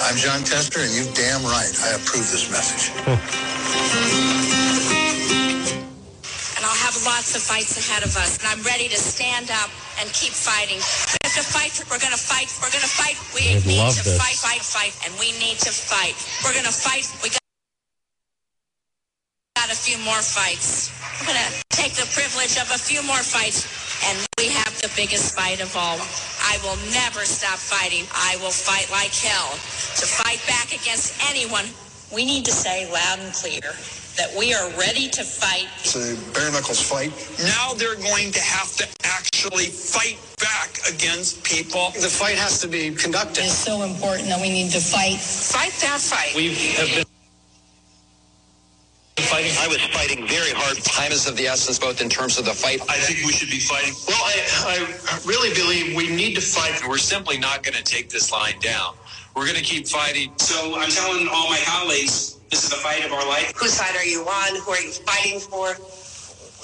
I'm John Tester, and you're damn right. I approve this message. Huh. And I'll have lots of fights ahead of us, and I'm ready to stand up and keep fighting. We have to fight. We're going to fight. We're going to fight. We I'd need love to this. fight, fight, fight, and we need to fight. We're going to fight. We got a few more fights. I'm going to take the privilege of a few more fights, and we have the biggest fight of all. I will never stop fighting. I will fight like hell to fight back against anyone. We need to say loud and clear that we are ready to fight. It's a bare knuckles fight. Now they're going to have to actually fight back against people. The fight has to be conducted. It's so important that we need to fight. Fight that fight. We have been fighting. I was fighting very hard. Time is of the essence, both in terms of the fight. I think we should be fighting. Well, I, I really believe we need to fight. We're simply not going to take this line down. We're going to keep fighting. So I'm telling all my colleagues, this is the fight of our life. Whose side are you on? Who are you fighting for?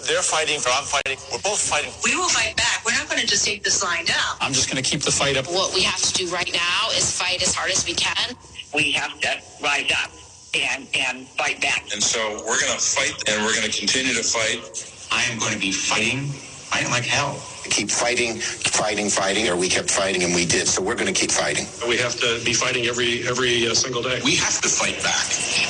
They're fighting, or I'm fighting. We're both fighting. We will fight back. We're not going to just take this line down. I'm just going to keep the fight up. What we have to do right now is fight as hard as we can. We have to rise up. And, and fight back. And so we're going to fight, and we're going to continue to fight. I am going to be fighting, fighting like hell. Keep fighting, fighting, fighting, or we kept fighting, and we did. So we're going to keep fighting. We have to be fighting every every uh, single day. We have to fight back,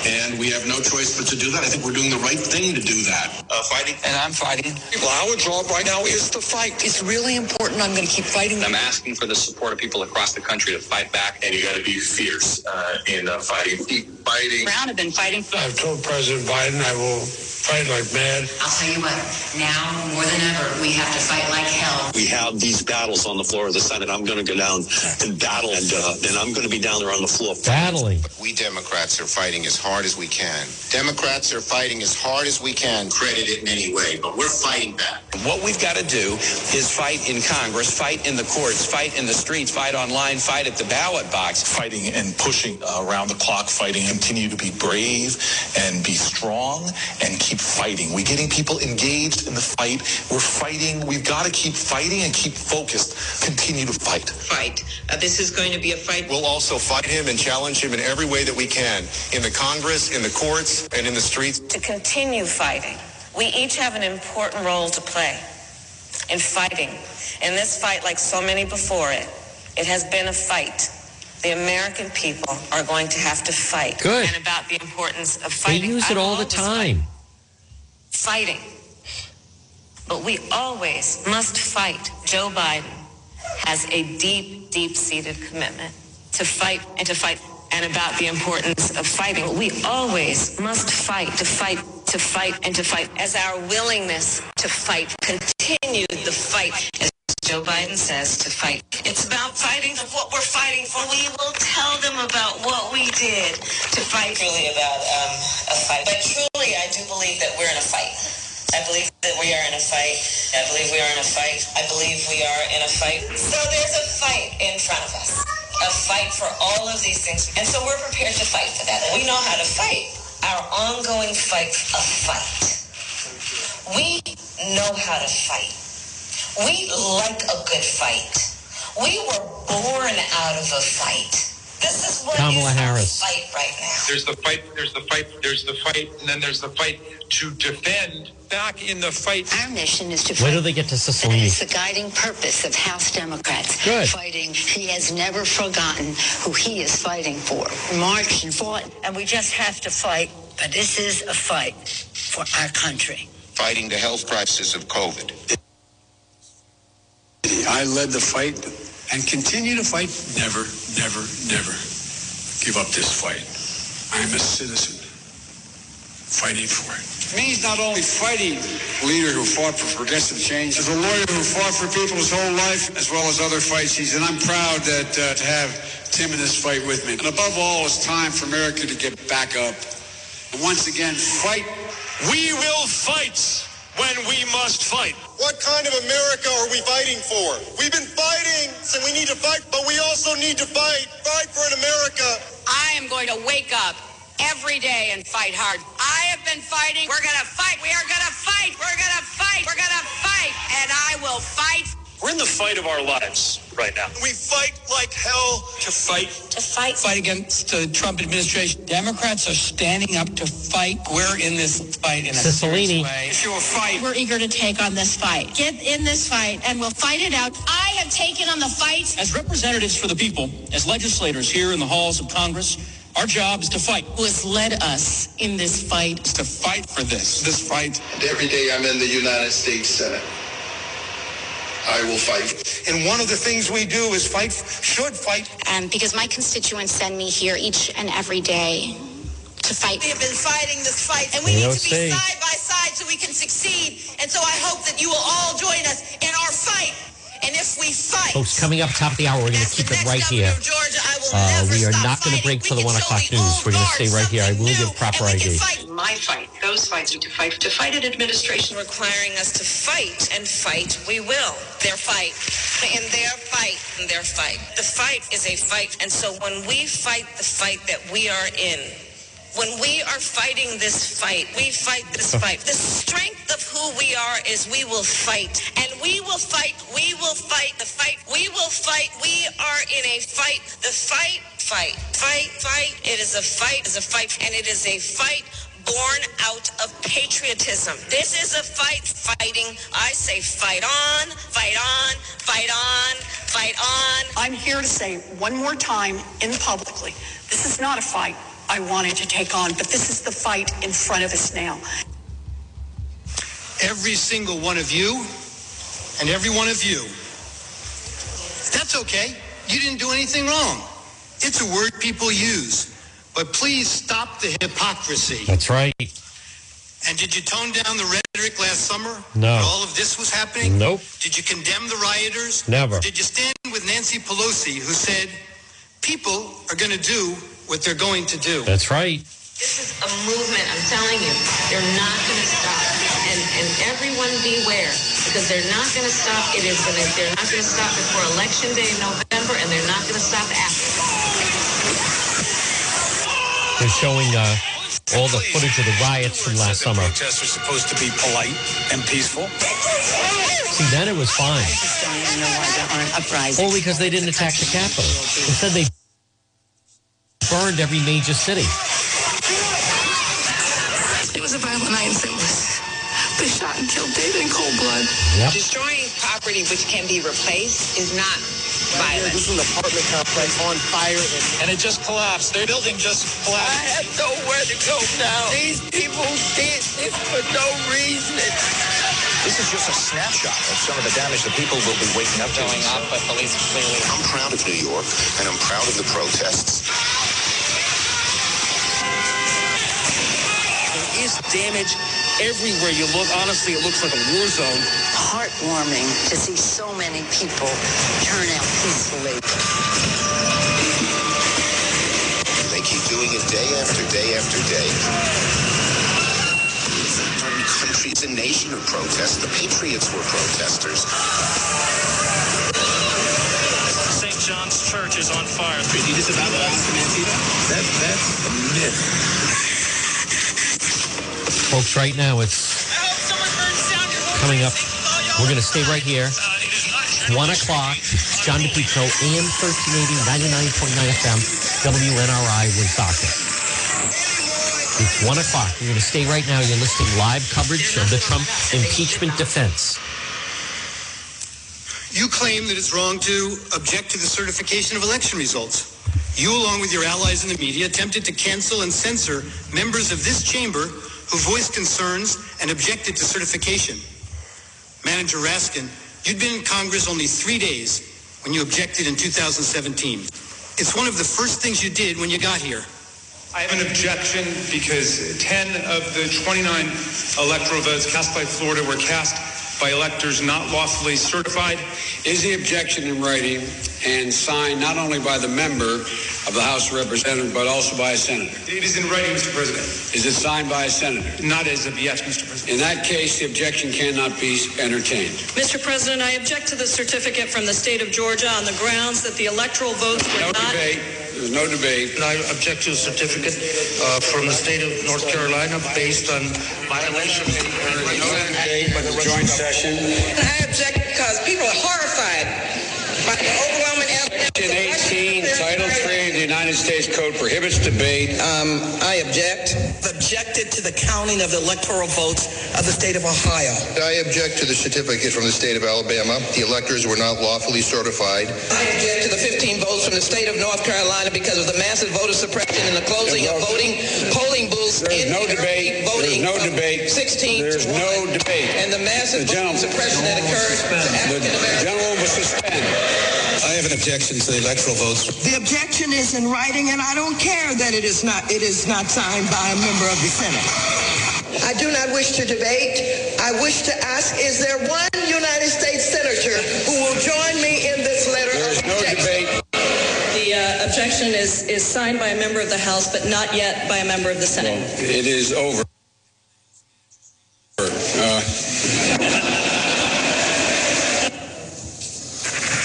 and we have no choice but to do that. I think we're doing the right thing to do that. Uh, fighting. And I'm fighting. Well, our job right now is to fight. It's really important. I'm going to keep fighting. I'm asking for the support of people across the country to fight back. And you got to be fierce uh, in uh, fighting. Keep fighting. Brown have been fighting. I've told President Biden I will fight like mad. I'll tell you what, now more than ever, we have to fight like hell. We have these battles on the floor of the Senate. I'm going to go down and battle, and uh, and I'm going to be down there on the floor. Battling. We Democrats are fighting as hard as we can. Democrats are fighting as hard as we can. Credit it in any way, but we're fighting back. What we've got to do is fight in Congress, fight in the courts, fight in the streets, fight online, fight at the ballot box. Fighting and pushing around the clock, fighting. Continue to be brave and be strong and keep fighting. We're getting people engaged in the fight. We're fighting. We've got to keep fighting and keep focused. Continue to fight. Fight. Uh, this is going to be a fight. We'll also fight him and challenge him in every way that we can, in the Congress, in the courts, and in the streets. To continue fighting, we each have an important role to play in fighting. In this fight, like so many before it, it has been a fight. The American people are going to have to fight. Good. And about the importance of fighting. They use it all the time. Fighting. But we always must fight. Joe Biden has a deep, deep-seated commitment to fight and to fight and about the importance of fighting. We always must fight to fight, to fight, and to fight as our willingness to fight. Continue the fight, as Joe Biden says, to fight. It's about fighting for what we're fighting for. We will tell them about what we did to fight. Truly about um, a fight. But truly, I do believe that we're in a fight. I believe that we are in a fight. I believe we are in a fight. I believe we are in a fight. So there's a fight in front of us. A fight for all of these things. And so we're prepared to fight for that. We know how to fight. Our ongoing fight, a fight. We know how to fight. We like a good fight. We were born out of a fight. This is what Kamala Harris. The fight right now. There's the fight, there's the fight, there's the fight, and then there's the fight to defend. Back in the fight. Our mission is to fight. Where do they get to Sicily? It's the guiding purpose of House Democrats. Good. Fighting. He has never forgotten who he is fighting for. March and fought. And we just have to fight. But this is a fight for our country. Fighting the health crisis of COVID. I led the fight. And continue to fight. Never, never, never give up this fight. I'm a citizen. fighting for it. It means not only fighting a leader who fought for progressive change, as a lawyer who fought for people his whole life, as well as other fights he's in. I'm proud that uh, to have Tim in this fight with me. And above all, it's time for America to get back up. And once again, fight. We will fight when we must fight. What kind of America are we fighting for? We've been fighting, so we need to fight, but we also need to fight. Fight for an America. I am going to wake up every day and fight hard. I have been fighting. We're going to fight. We are going to fight. We're going to fight. We're going to fight. And I will fight. We're in the fight of our lives right now. We fight like hell to fight. To fight. Fight against the Trump administration. Democrats are standing up to fight. We're in this fight in a serious way. If you will fight. We're eager to take on this fight. Get in this fight and we'll fight it out. I have taken on the fight. As representatives for the people, as legislators here in the halls of Congress, our job is to fight. Who has led us in this fight? It's to fight for this, this fight. And every day I'm in the United States Senate, I will fight. And one of the things we do is fight, should fight. Um, because my constituents send me here each and every day to fight. We have been fighting this fight, and we need to be side by side so we can succeed. And so I hope that you will all join us in our fight. And if we fight, folks, coming up top of the hour, we're going to keep it right here. Georgia, uh, we are not going to break for the one o'clock news. We're going to stay right here. I will give proper I D. Fight. My fight, those fights are to fight. To fight an administration requiring us to fight and fight, we will. Their fight and their fight and their fight. The fight is a fight. And so when we fight the fight that we are in, when we are fighting this fight, we fight this fight. The strength of who we are is we will fight. And we will fight, we will fight, the fight, we will fight. We are in a fight, the fight, fight, fight, fight. It is a fight, it is a fight, and it is a fight born out of patriotism. This is a fight, fighting. I say fight on, fight on, fight on, fight on. I'm here to say one more time in publicly, this is not a fight I wanted to take on, but this is the fight in front of us now. Every single one of you and every one of you. That's okay. You didn't do anything wrong. It's a word people use. But please stop the hypocrisy. That's right. And did you tone down the rhetoric last summer? No. When all of this was happening? Nope. Did you condemn the rioters? Never. Or did you stand with Nancy Pelosi, who said, people are going to do what they're going to do? That's right. This is a movement, I'm telling you. They're not going to stop. And and everyone beware, because they're not going to stop. It is going to, they're not going to stop before Election Day in November, and they're not going to stop after. They're showing uh, all the footage of the riots from last summer. Protests are supposed to be polite and peaceful. See, then it was fine. I just don't even know why there aren't uprisings. Only because they didn't attack the Capitol. Instead, they burned every major city. It was a violent night in Saint Louis. They shot and killed David in cold blood. Yep. Destroying property which can be replaced is not violent. This is an apartment complex on fire, and it just collapsed. Their building just collapsed. I have nowhere to go now. These people did this for no reason. This is just a snapshot of some of the damage that people will be waking up to. Going up, but police clearly. I'm proud of New York, and I'm proud of the protests. Is damage everywhere you look. Honestly, it looks like a war zone. Heartwarming to see so many people turn out peacefully. They keep doing it day after day after day. Certain countries and nations are protesting. The Patriots were protesters. Saint John's Church is on fire. Did you just about that? That that's a myth. Folks, right now it's coming up. We're going to stay right here. one o'clock, John DePetro, A M thirteen eighty, ninety-nine point nine F M, W N R I, Woonsocket. It's one o'clock. We're going to stay right now. You're listening live coverage of the Trump impeachment defense. You claim that it's wrong to object to the certification of election results. You, along with your allies in the media, attempted to cancel and censor members of this chamber who voiced concerns and objected to certification. Manager Raskin, you'd been in Congress only three days when you objected in two thousand seventeen. It's one of the first things you did when you got here. I have an objection because ten of the twenty-nine electoral votes cast by Florida were cast by electors not lawfully certified. Is the objection in writing and signed not only by the member of the House of Representatives, but also by a senator? It is in writing, Mister President. Is it signed by a senator? Not as of yet, Mister President. In that case, the objection cannot be entertained. Mister President, I object to the certificate from the state of Georgia on the grounds that the electoral votes were no not... Debate. There's no debate. And I object to a certificate uh, from the state of North Carolina based on violation of the debate by the joint session. And I object because people are horrified by the overwhelming evidence. Section eighteen, Title three of the United States Code prohibits debate. Um, I object. Objected to the counting of the electoral votes of the state of Ohio. I object to the certificate from the state of Alabama. The electors were not lawfully certified. I object to the fifteen votes from the state of North Carolina because of the massive voter suppression and the closing of voting polling booths. There's no debate. Voting There's no debate. sixteen There's no debate. And the massive voter suppression that occurred. The gentleman was suspended. I have an objection to the electoral votes. The objection is in writing, and I don't care that it is not it is not signed by a member of the Senate. I do not wish to debate. I wish to ask, is there one United States Senator who will join me in this letter of objection? There is no debate. The uh, objection is, is signed by a member of the House, but not yet by a member of the Senate. Well, it is over. Uh...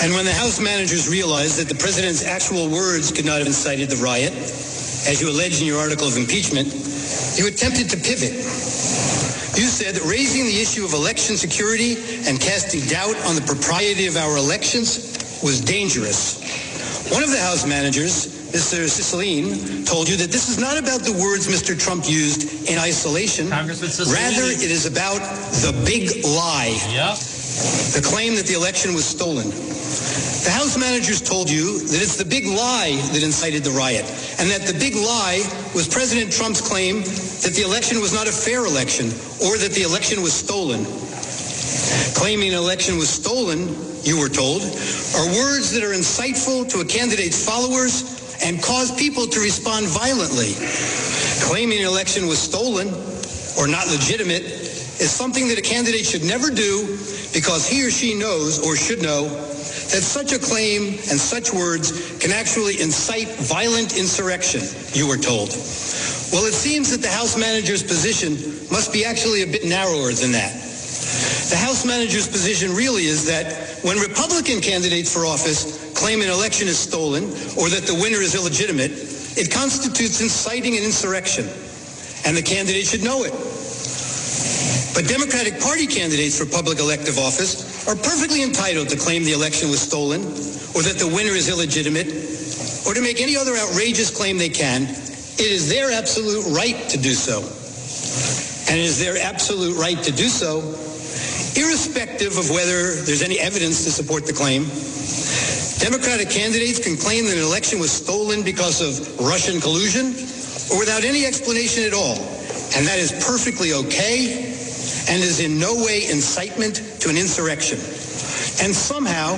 And when the House managers realized that the president's actual words could not have incited the riot, as you allege in your article of impeachment, you attempted to pivot. You said that raising the issue of election security and casting doubt on the propriety of our elections was dangerous. One of the House managers, Mister Cicilline, told you that this is not about the words Mister Trump used in isolation. Rather, it is about the big lie. Yep. The claim that the election was stolen. The House managers told you that it's the big lie that incited the riot, and that the big lie was President Trump's claim that the election was not a fair election, or that the election was stolen. Claiming an election was stolen, you were told, are words that are insightful to a candidate's followers and cause people to respond violently. Claiming an election was stolen, or not legitimate, is something that a candidate should never do because he or she knows, or should know, that such a claim and such words can actually incite violent insurrection, you were told. Well, it seems that the House manager's position must be actually a bit narrower than that. The House manager's position really is that when Republican candidates for office claim an election is stolen or that the winner is illegitimate, it constitutes inciting an insurrection, and the candidate should know it. But Democratic Party candidates for public elective office are perfectly entitled to claim the election was stolen, or that the winner is illegitimate, or to make any other outrageous claim they can. It is their absolute right to do so. And it is their absolute right to do so, irrespective of whether there's any evidence to support the claim. Democratic candidates can claim that an election was stolen because of Russian collusion, or without any explanation at all. And that is perfectly okay, and is in no way incitement to an insurrection. And somehow,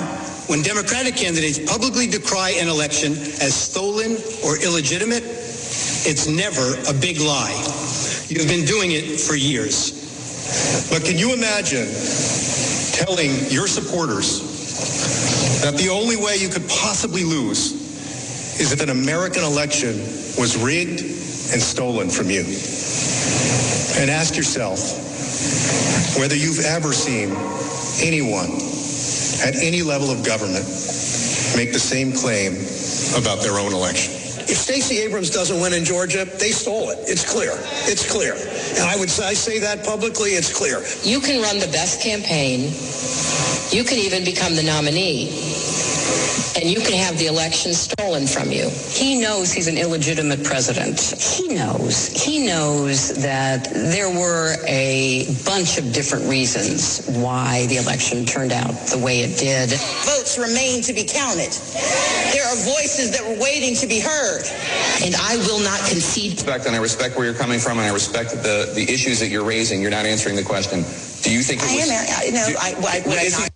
when Democratic candidates publicly decry an election as stolen or illegitimate, it's never a big lie. You've been doing it for years. But can you imagine telling your supporters that the only way you could possibly lose is if an American election was rigged and stolen from you? And ask yourself whether you've ever seen anyone at any level of government make the same claim about their own election. If Stacey Abrams doesn't win in Georgia, they stole it. It's clear. It's clear. And I would I say that publicly, it's clear. You can run the best campaign. You can even become the nominee. And you can have the election stolen from you. He knows he's an illegitimate president. He knows. He knows that there were a bunch of different reasons why the election turned out the way it did. Votes remain to be counted. There are voices that were waiting to be heard. And I will not concede. And I respect where you're coming from, and I respect the, the issues that you're raising. You're not answering the question. Do you think it was... I am. No, I, I, would I not...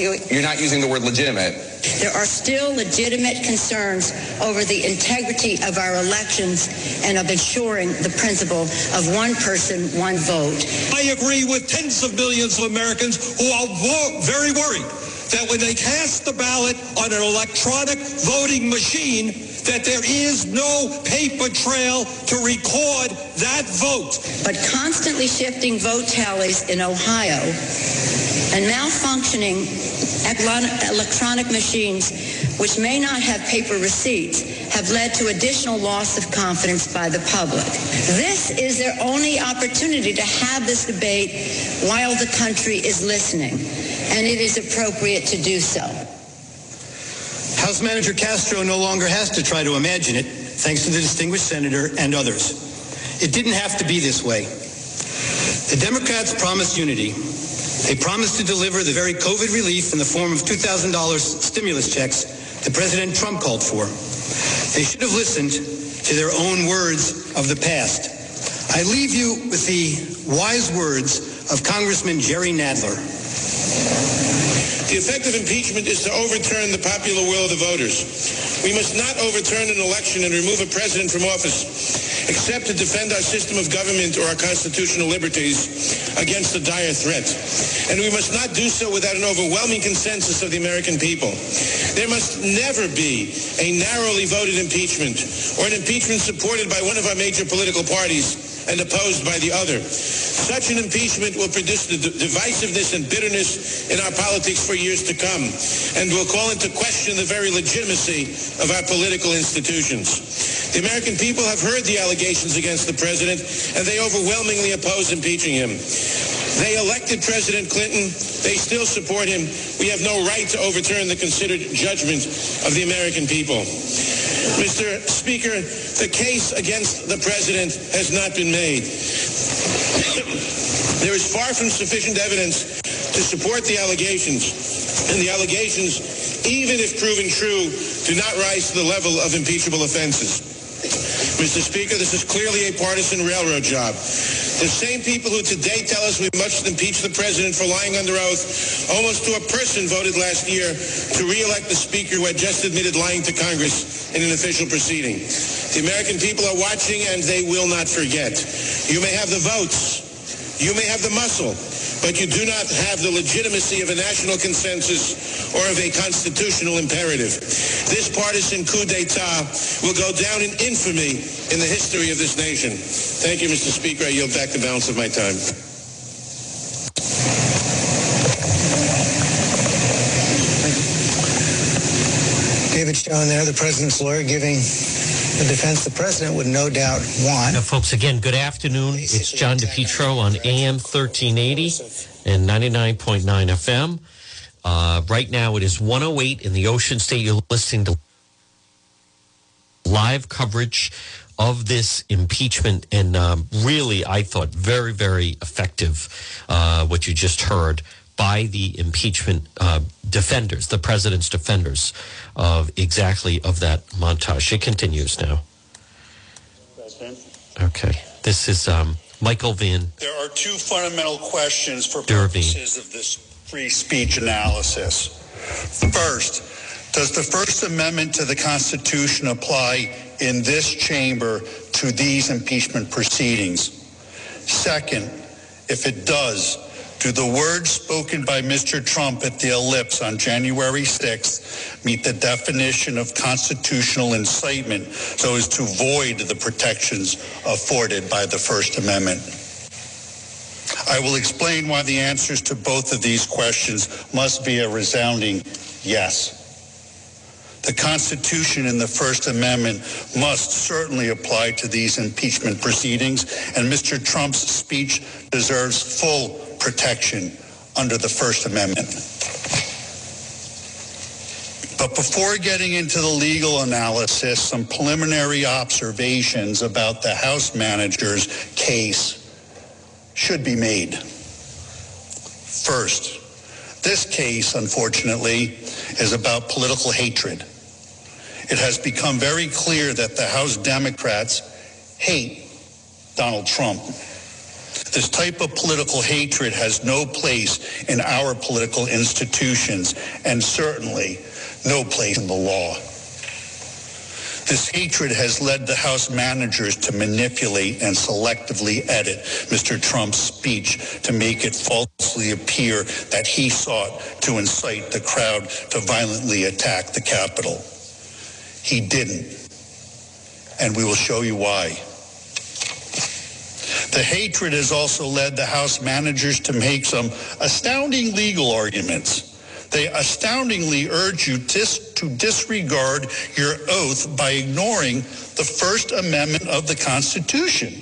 You're not using the word legitimate. There are still legitimate concerns over the integrity of our elections and of ensuring the principle of one person, one vote. I agree with tens of millions of Americans who are wo- very worried that when they cast the ballot on an electronic voting machine, that there is no paper trail to record that vote. But constantly shifting vote tallies in Ohio and malfunctioning electronic machines, which may not have paper receipts, have led to additional loss of confidence by the public. This is their only opportunity to have this debate while the country is listening, and it is appropriate to do so. House Manager Castro no longer has to try to imagine it, thanks to the distinguished senator and others. It didn't have to be this way. The Democrats promised unity. They promised to deliver the very COVID relief in the form of two thousand dollars stimulus checks that President Trump called for. They should have listened to their own words of the past. I leave you with the wise words of Congressman Jerry Nadler. The effect of impeachment is to overturn the popular will of the voters. We must not overturn an election and remove a president from office, except to defend our system of government or our constitutional liberties against a dire threat. And we must not do so without an overwhelming consensus of the American people. There must never be a narrowly voted impeachment or an impeachment supported by one of our major political parties and opposed by the other. Such an impeachment will produce the d- divisiveness and bitterness in our politics for years to come, and will call into question the very legitimacy of our political institutions. The American people have heard the allegations against the president, and they overwhelmingly oppose impeaching him. They elected President Clinton. They still support him. We have no right to overturn the considered judgment of the American people. Mister Speaker, the case against the president has not been made. There is far from sufficient evidence to support the allegations, and the allegations, even if proven true, do not rise to the level of impeachable offenses. Mister Speaker, this is clearly a partisan railroad job. The same people who today tell us we must impeach the president for lying under oath, almost to a person voted last year to re-elect the speaker who had just admitted lying to Congress in an official proceeding. The American people are watching, and they will not forget. You may have the votes, you may have the muscle, but you do not have the legitimacy of a national consensus or of a constitutional imperative. This partisan coup d'etat will go down in infamy in the history of this nation. Thank you, Mister Speaker. I yield back the balance of my time. David Schoen there, the president's lawyer, giving the defense the president would no doubt want. Now, folks, again, good afternoon. It's John DePetro on A M thirteen eighty and ninety-nine point nine F M. Uh, right now it is one oh eight in the Ocean State. You're listening to live coverage of this impeachment. And um, really, I thought very, very effective uh, what you just heard by the impeachment uh, defenders, the president's defenders of exactly of that montage. It continues now. Okay. This is um, Michael Van. There are two fundamental questions for purposes of this free speech analysis. First, does the First Amendment to the Constitution apply in this chamber to these impeachment proceedings? Second, if it does, do the words spoken by Mister Trump at the Ellipse on January sixth meet the definition of constitutional incitement so as to void the protections afforded by the First Amendment? I will explain why the answers to both of these questions must be a resounding yes. The Constitution and the First Amendment must certainly apply to these impeachment proceedings, and Mister Trump's speech deserves full protection under the First Amendment. But before getting into the legal analysis, some preliminary observations about the House Manager's case should be made. First, this case, unfortunately, is about political hatred. It has become very clear that the House Democrats hate Donald Trump. This type of political hatred has no place in our political institutions and certainly no place in the law. This hatred has led the House managers to manipulate and selectively edit Mister Trump's speech to make it falsely appear that he sought to incite the crowd to violently attack the Capitol. He didn't, and we will show you why. The hatred has also led the House managers to make some astounding legal arguments. They astoundingly urge you dis- to disregard your oath by ignoring the First Amendment of the Constitution.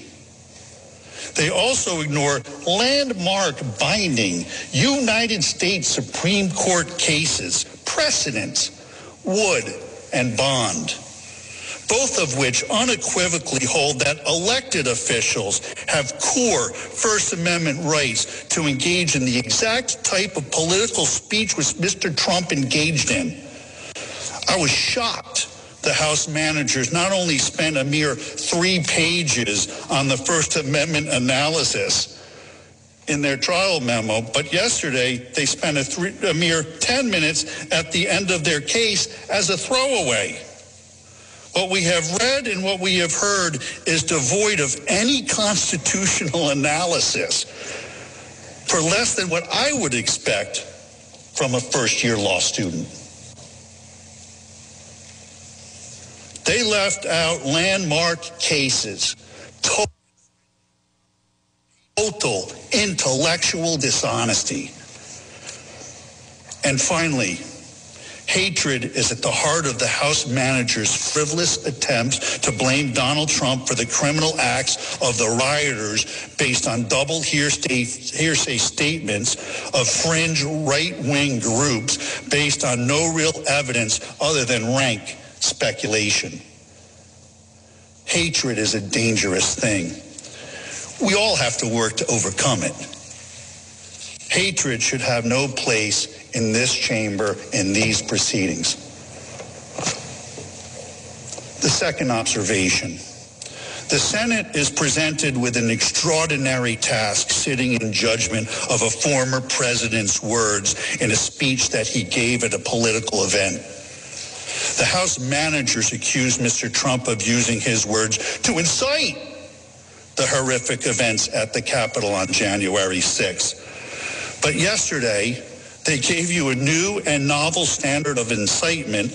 They also ignore landmark binding United States Supreme Court cases, precedents, Wood and Bond, both of which unequivocally hold that elected officials have core First Amendment rights to engage in the exact type of political speech which Mister Trump engaged in. I was shocked the House managers not only spent a mere three pages on the First Amendment analysis in their trial memo, but yesterday they spent a, three, a mere ten minutes at the end of their case as a throwaway. What we have read and what we have heard is devoid of any constitutional analysis for less than what I would expect from a first-year law student. They left out landmark cases, total intellectual dishonesty. And finally, hatred is at the heart of the House managers' frivolous attempts to blame Donald Trump for the criminal acts of the rioters based on double hearsay, hearsay statements of fringe right-wing groups based on no real evidence other than rank speculation. Hatred is a dangerous thing. We all have to work to overcome it. Hatred should have no place in this chamber, in these proceedings. The second observation. The Senate is presented with an extraordinary task, sitting in judgment of a former president's words in a speech that he gave at a political event. The House managers accused Mister Trump of using his words to incite the horrific events at the Capitol on January sixth. But yesterday, they gave you a new and novel standard of incitement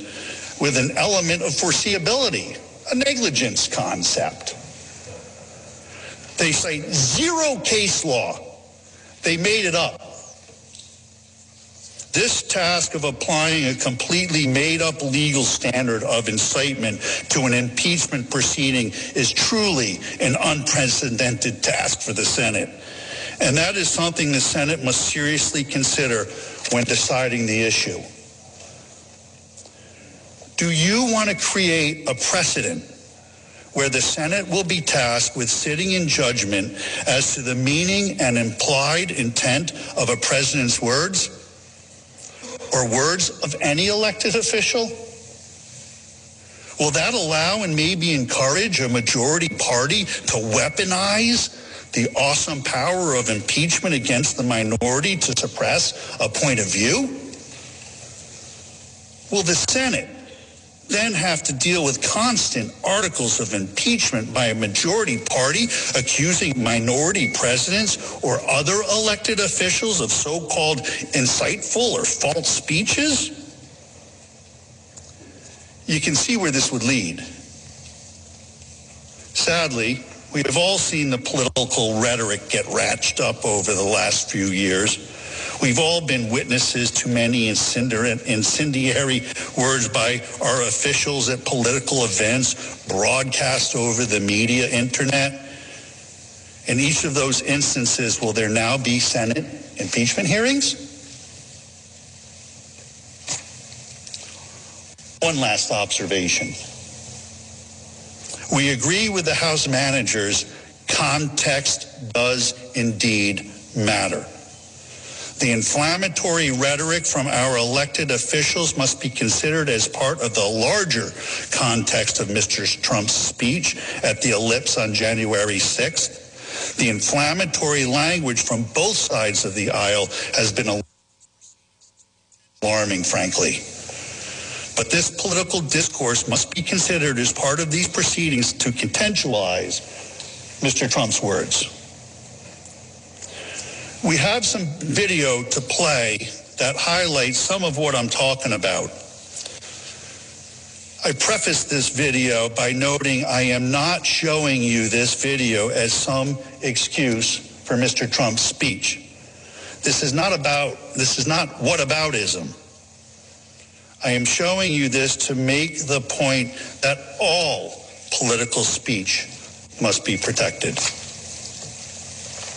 with an element of foreseeability, a negligence concept. They cite zero case law. They made it up. This task of applying a completely made-up legal standard of incitement to an impeachment proceeding is truly an unprecedented task for the Senate. And that is something the Senate must seriously consider when deciding the issue. Do you want to create a precedent where the Senate will be tasked with sitting in judgment as to the meaning and implied intent of a president's words or words of any elected official? Will that allow and maybe encourage a majority party to weaponize the awesome power of impeachment against the minority to suppress a point of view? Will the Senate then have to deal with constant articles of impeachment by a majority party accusing minority presidents or other elected officials of so-called insightful or false speeches? You can see where this would lead. Sadly, we have all seen the political rhetoric get ratcheted up over the last few years. We've all been witnesses to many incendiary words by our officials at political events broadcast over the media, internet. In each of those instances, will there now be Senate impeachment hearings? One last observation. We agree with the House managers, context does indeed matter. The inflammatory rhetoric from our elected officials must be considered as part of the larger context of Mister Trump's speech at the ellipse on January sixth. The inflammatory language from both sides of the aisle has been alarming, frankly. But this political discourse must be considered as part of these proceedings to contextualize Mister Trump's words. We have some video to play that highlights some of what I'm talking about. I preface this video by noting I am not showing you this video as some excuse for Mister Trump's speech. This is not about, this is not whataboutism. I am showing you this to make the point that all political speech must be protected.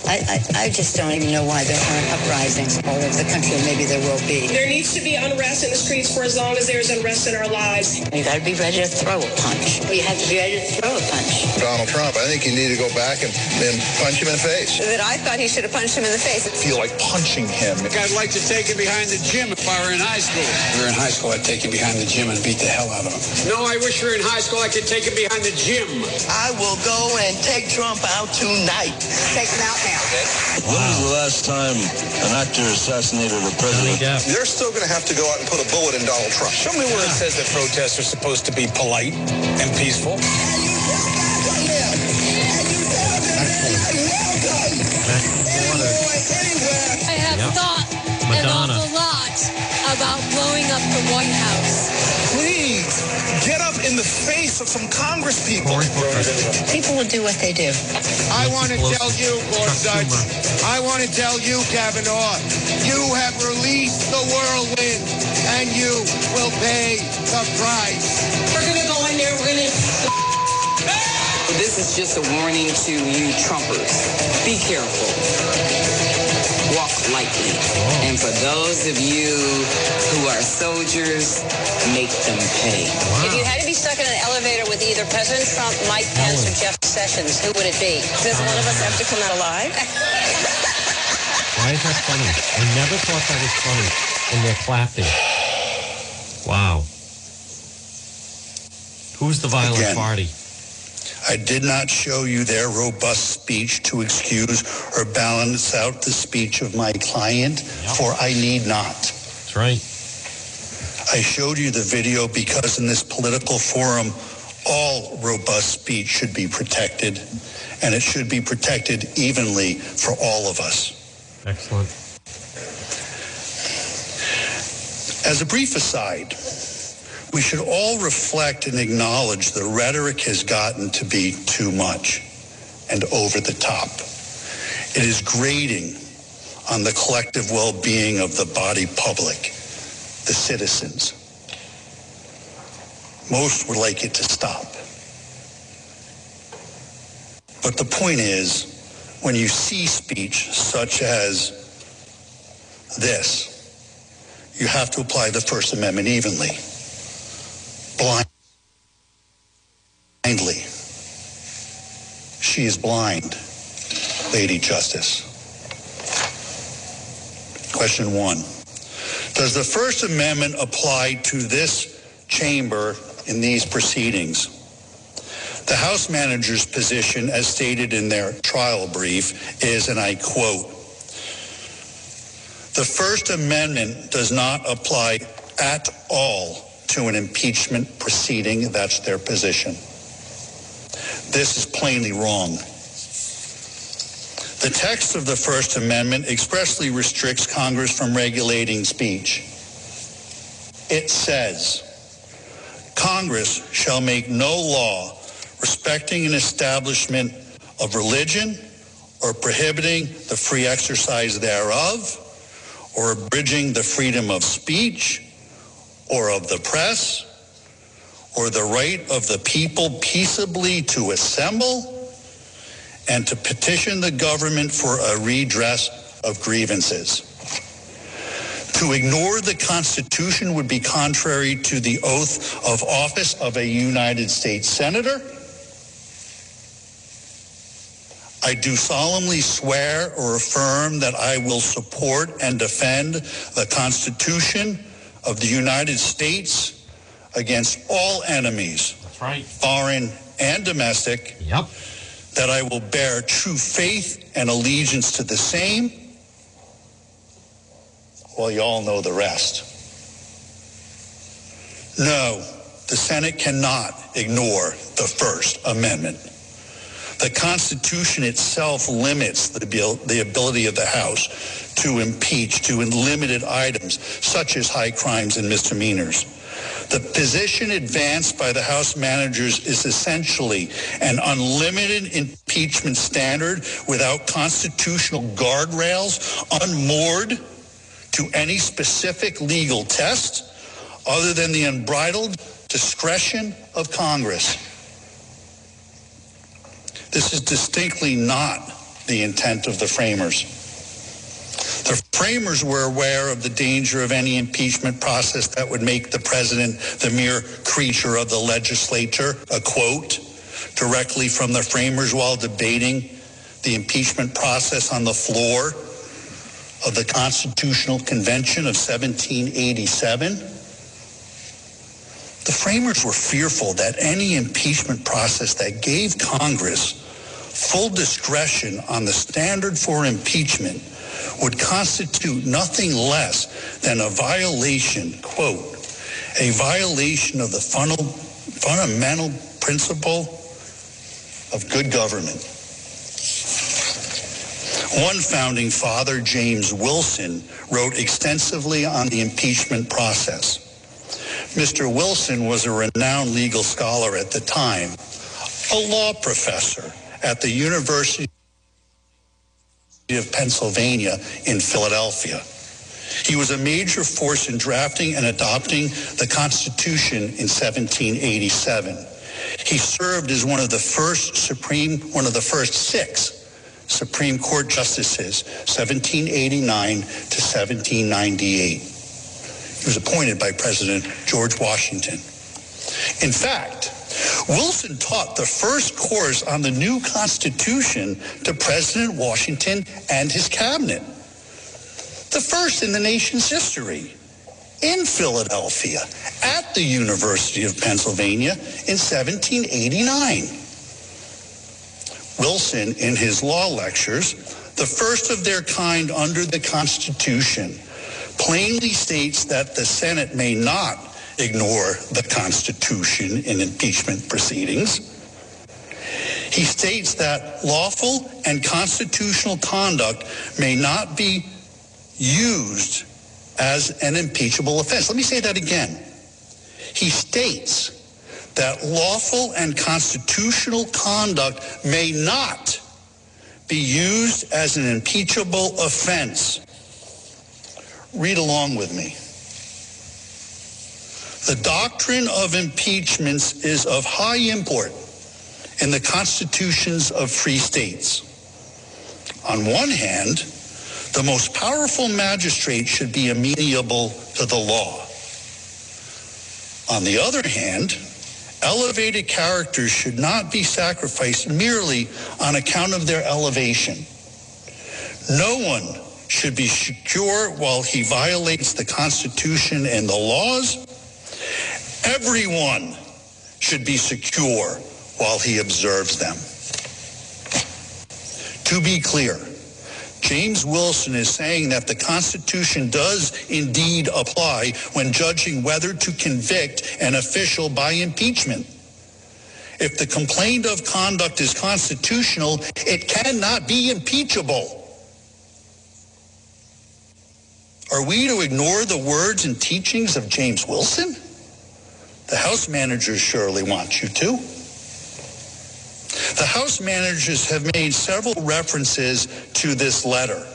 I, I, I just don't even know why there aren't uprisings all over the country. Maybe there will be. There needs to be unrest in the streets for as long as there's unrest in our lives. You got to be ready to throw a punch. You have to be ready to throw a punch. Donald Trump, I think you need to go back and, and punch him in the face. That I thought he should have punched him in the face. I feel like punching him. I'd like to take him behind the gym if I were in high school. If we were in high school, I'd take him behind the gym and beat the hell out of him. No, I wish we were in high school. I could take him behind the gym. I will go and take Trump out tonight. Take him out now. Wow. When was the last time an actor assassinated a president? They're still going to have to go out and put a bullet in Donald Trump. Show me where it says that protests are supposed to be polite and peaceful. I have yep. thought Madonna. an awful lot about blowing up the White House. Please get up in the face of some Congress people. People will do what they do. I want to tell you, Lord Judge, I want to tell you, Kavanaugh, you have released the whirlwind, and you will pay the price. We're going to go in there. We're going to... This is just a warning to you Trumpers. Be careful. Walk lightly. And for those of you who are soldiers, make them pay. Wow. If you had to be stuck in an elevator with either President Trump, Mike Pence, or Jeff Sessions, who would it be? Does one of us have to come out alive? Why is that funny? I never thought that was funny when they're clapping. Wow. Who's the violent Again. party? I did not show you their robust speech to excuse or balance out the speech of my client, yep. for I need not. That's right. I showed you the video because in this political forum, all robust speech should be protected, and it should be protected evenly for all of us. Excellent. As a brief aside, we should all reflect and acknowledge the rhetoric has gotten to be too much and over the top. It is grating on the collective well-being of the body public, the citizens. Most would like it to stop. But the point is, when you see speech such as this, you have to apply the First Amendment evenly. Blindly. She is blind, Lady Justice. Question one. Does the First Amendment apply to this chamber in these proceedings? The House manager's position, as stated in their trial brief, is, and I quote, "The First Amendment does not apply at all to an impeachment proceeding." That's their position. This is plainly wrong. The text of the First Amendment expressly restricts Congress from regulating speech. It says, "Congress shall make no law respecting an establishment of religion or prohibiting the free exercise thereof or abridging the freedom of speech or of the press, or the right of the people peaceably to assemble and to petition the government for a redress of grievances." To ignore the Constitution would be contrary to the oath of office of a United States Senator. "I do solemnly swear or affirm that I will support and defend the Constitution of the United States against all enemies," that's right, "foreign and domestic," yep, that I will bear true faith and allegiance to the same. Well, you all know the rest. No, the Senate cannot ignore the First Amendment. The Constitution itself limits the, abil- the ability of the House to impeach to limited items, such as high crimes and misdemeanors. The position advanced by the House managers is essentially an unlimited impeachment standard without constitutional guardrails, unmoored to any specific legal test other than the unbridled discretion of Congress. This is distinctly not the intent of the framers. The framers were aware of the danger of any impeachment process that would make the president the mere creature of the legislature, a quote directly from the framers while debating the impeachment process on the floor of the Constitutional Convention of seventeen eighty-seven. The framers were fearful that any impeachment process that gave Congress full discretion on the standard for impeachment would constitute nothing less than a violation, quote, a violation of the fundamental principle of good government. One founding father, James Wilson, wrote extensively on the impeachment process. Mister Wilson was a renowned legal scholar at the time, a law professor at the University of Pennsylvania in Philadelphia. He was a major force in drafting and adopting the Constitution in seventeen eighty-seven. He served as one of the first Supreme, one of the first six Supreme Court justices, seventeen eighty-nine to seventeen ninety-eight. He was appointed by President George Washington. In fact, Wilson taught the first course on the new Constitution to President Washington and his cabinet, the first in the nation's history, in Philadelphia, at the University of Pennsylvania in seventeen eighty-nine. Wilson, in his law lectures, the first of their kind under the Constitution, plainly states that the Senate may not ignore the Constitution in impeachment proceedings. He states that lawful and constitutional conduct may not be used as an impeachable offense. Let me say that again. He states that lawful and constitutional conduct may not be used as an impeachable offense. Read along with me. The doctrine of impeachments is of high import in the constitutions of free states. On one hand, the most powerful magistrate should be amenable to the law. On the other hand, elevated characters should not be sacrificed merely on account of their elevation. No one should be secure while he violates the Constitution and the laws. Everyone should be secure while he observes them. To be clear, James Wilson is saying that the Constitution does indeed apply when judging whether to convict an official by impeachment. If the complaint of conduct is constitutional, it cannot be impeachable. Are we to ignore the words and teachings of James Wilson? The House managers surely want you to. The House managers have made several references to this letter,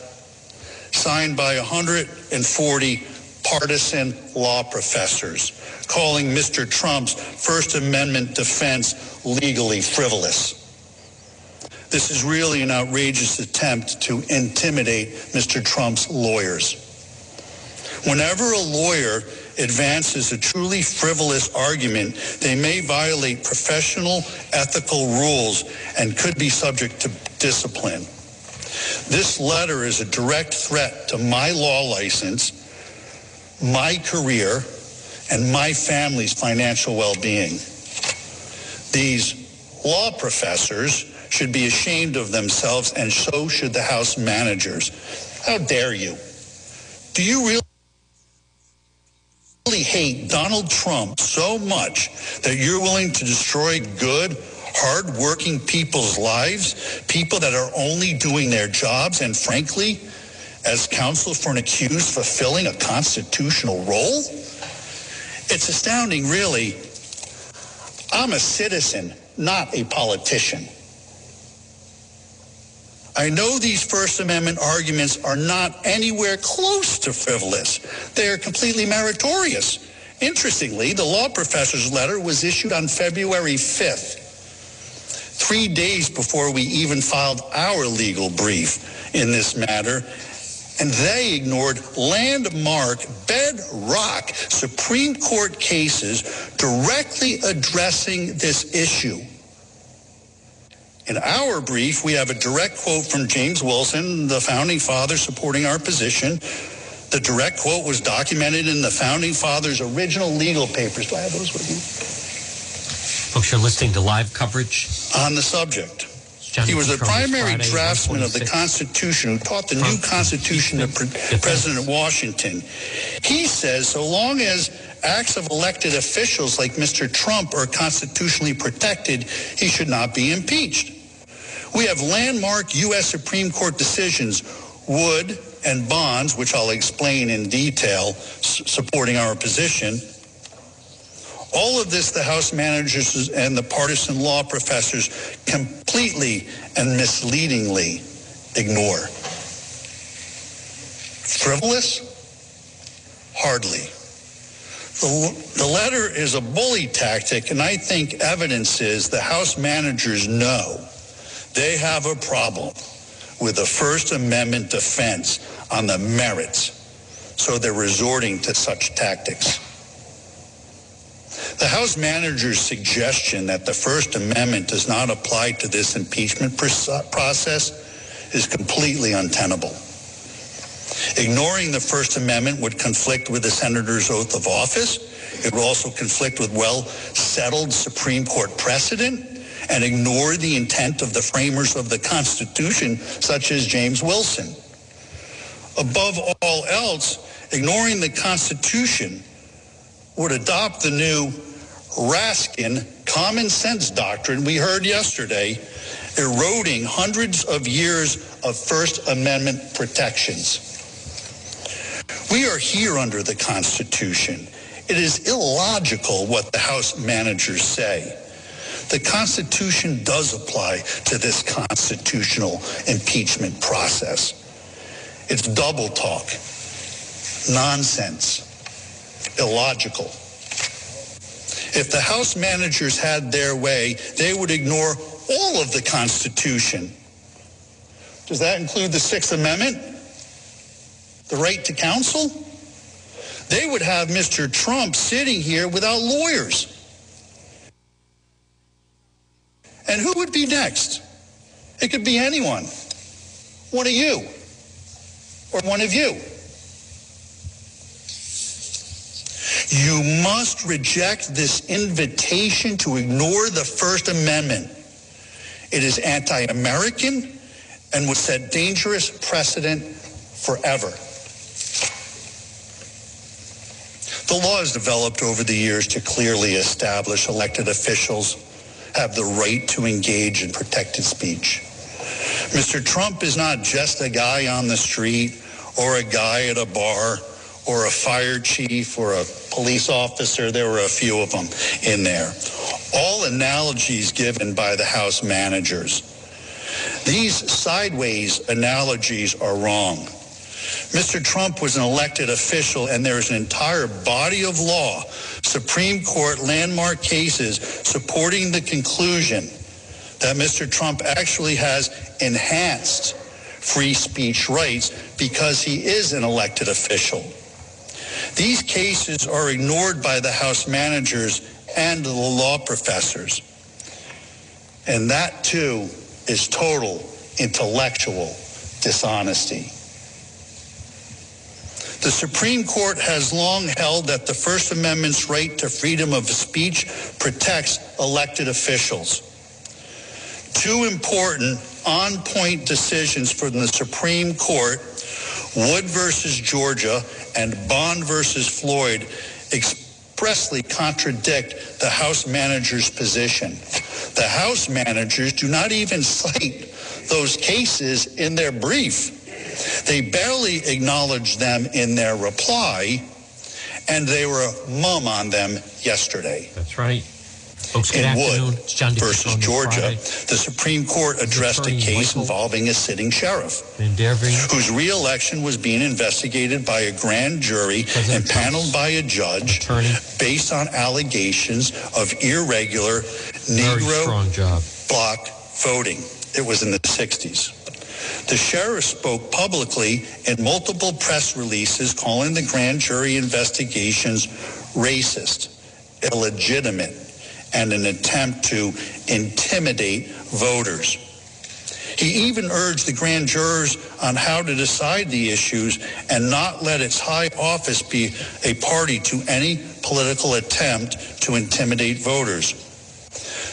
signed by one hundred forty partisan law professors, calling Mister Trump's First Amendment defense legally frivolous. This is really an outrageous attempt to intimidate Mister Trump's lawyers. Whenever a lawyer advances a truly frivolous argument, they may violate professional ethical rules and could be subject to discipline. This letter is a direct threat to my law license, my career, and my family's financial well-being. These Law professors should be ashamed of themselves, and so should the House managers. How dare you? Do you really hate Donald Trump so much that you're willing to destroy good, hard-working people's lives, people that are only doing their jobs, and frankly, as counsel for an accused, fulfilling a constitutional role? It's astounding, really. I'm a citizen, not a politician. I know these First Amendment arguments are not anywhere close to frivolous. They are completely meritorious. Interestingly, the law professor's letter was issued on February fifth, three days before we even filed our legal brief in this matter, and they ignored landmark, bedrock Supreme Court cases directly addressing this issue. In our brief, we have a direct quote from James Wilson, the Founding Father supporting our position. The direct quote was documented in the Founding Fathers' original legal papers. Do I have those with you? Folks, you're listening to live coverage on the subject. John he was the primary Friday, draftsman of the Constitution who taught the new Constitution to Pre- President Washington. He says so long as acts of elected officials like Mister Trump are constitutionally protected, he should not be impeached. We have landmark U S Supreme Court decisions, Wood and Bond, which I'll explain in detail, s- supporting our position. All of this, the House managers and the partisan law professors completely and misleadingly ignore. Frivolous? Hardly. The, the letter is a bully tactic, and I think evidence is the House managers know they have a problem with the First Amendment defense on the merits, so they're resorting to such tactics. The House manager's suggestion that the First Amendment does not apply to this impeachment process is completely untenable. Ignoring the First Amendment would conflict with the senator's oath of office. It would also conflict with well-settled Supreme Court precedent and ignore the intent of the framers of the Constitution, such as James Wilson. Above all else, ignoring the Constitution would adopt the new Raskin common sense doctrine we heard yesterday, eroding hundreds of years of First Amendment protections. We are here under the Constitution. It is illogical what the House managers say. The Constitution does apply to this constitutional impeachment process. It's double talk, nonsense. Illogical. If the House managers had their way, they would ignore all of the Constitution. Does that include the Sixth Amendment? The right to counsel? They would have Mister Trump sitting here without lawyers. And who would be next? It could be anyone. One of you. Or one of you. You must reject this invitation to ignore the First Amendment. It is anti-American and would set dangerous precedent forever. The law has developed over the years to clearly establish elected officials have the right to engage in protected speech. Mister Trump is not just a guy on the street or a guy at a bar or a fire chief or a police officer. There were a few of them in there. All analogies given by the House managers. These sideways analogies are wrong. Mister Trump was an elected official, and there is an entire body of law, Supreme Court landmark cases, supporting the conclusion that Mister Trump actually has enhanced free speech rights because he is an elected official. These cases are ignored by the House managers and the law professors. And that, too, is total intellectual dishonesty. The Supreme Court has long held that the First Amendment's right to freedom of speech protects elected officials. two important on-point decisions from the Supreme Court, Wood versus Georgia and Bond versus Floyd, expressly contradict the House manager's position. The House managers do not even cite those cases in their brief. They barely acknowledged them in their reply, and they were mum on them yesterday. That's right. Folks, good afternoon. Wood versus Georgia, the Supreme Court addressed a case involving a sitting sheriff whose re-election was being investigated by a grand jury and paneled by a judge based on allegations of irregular Negro block voting. It was in the sixties. The sheriff spoke publicly in multiple press releases calling the grand jury investigations racist, illegitimate, and an attempt to intimidate voters. He even urged the grand jurors on how to decide the issues and not let its high office be a party to any political attempt to intimidate voters.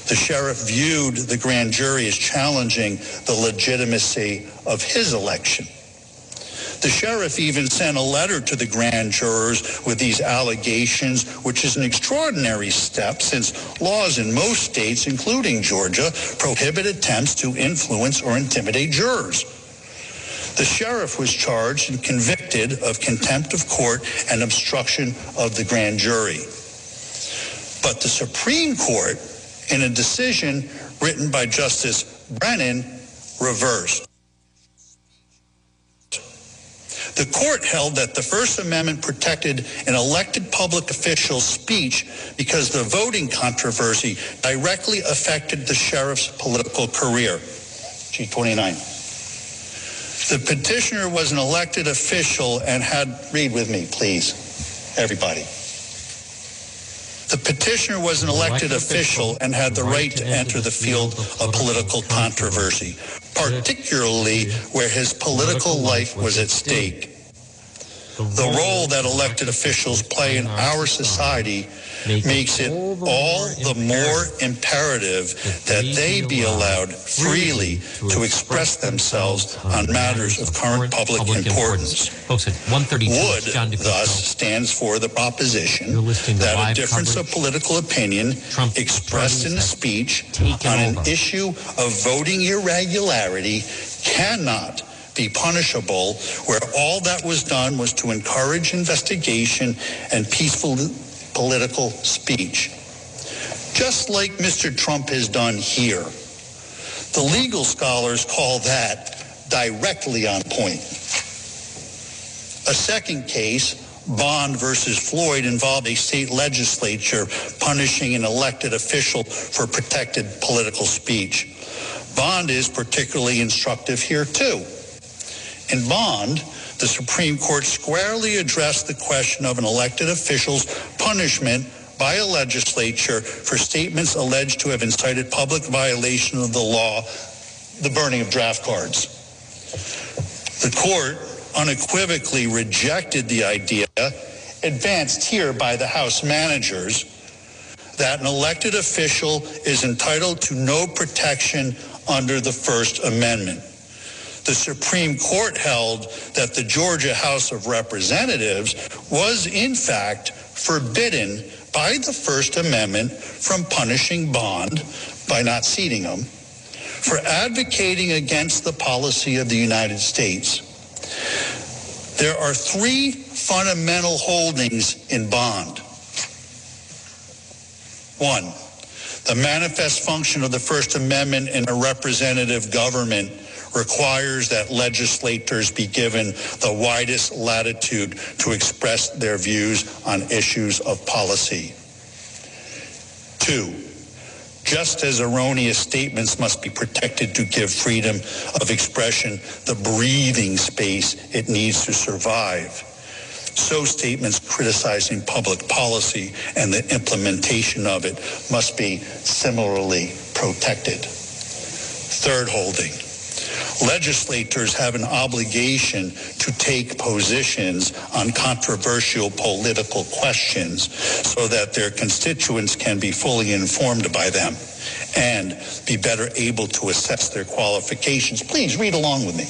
The sheriff viewed the grand jury as challenging the legitimacy of his election. The sheriff even sent a letter to the grand jurors with these allegations, which is an extraordinary step since laws in most states, including Georgia, prohibit attempts to influence or intimidate jurors. The sheriff was charged and convicted of contempt of court and obstruction of the grand jury. But the Supreme Court, in a decision written by Justice Brennan, reversed. The court held that the First Amendment protected an elected public official's speech because the voting controversy directly affected the sheriff's political career. G twenty-nine. The petitioner was an elected official and had, read with me, please, everybody. The petitioner was an elected official and had the right to enter the field of political controversy, particularly where his political life was at stake. The role that elected officials play in our society makes it all the more imperative that they be allowed freely to express themselves on matters of current public importance. Wood, thus, stands for the proposition that a difference of political opinion expressed in a speech on an issue of voting irregularity cannot be punishable where all that was done was to encourage investigation and peaceful political speech, just like Mister Trump has done here. The legal scholars call that directly on point. A second case, Bond versus Floyd, involved a state legislature punishing an elected official for protected political speech. Bond is particularly instructive here, too. In Bond, the Supreme Court squarely addressed the question of an elected official's punishment by a legislature for statements alleged to have incited public violation of the law, the burning of draft cards. The court unequivocally rejected the idea, advanced here by the House managers, that an elected official is entitled to no protection under the First Amendment. The Supreme Court held that the Georgia House of Representatives was, in fact, forbidden by the First Amendment from punishing Bond, by not seating him, for advocating against the policy of the United States. There are three fundamental holdings in Bond. One, the manifest function of the First Amendment in a representative government requires that legislators be given the widest latitude to express their views on issues of policy. Two, just as erroneous statements must be protected to give freedom of expression the breathing space it needs to survive, so statements criticizing public policy and the implementation of it must be similarly protected. Third holding, legislators have an obligation to take positions on controversial political questions so that their constituents can be fully informed by them and be better able to assess their qualifications. Please read along with me.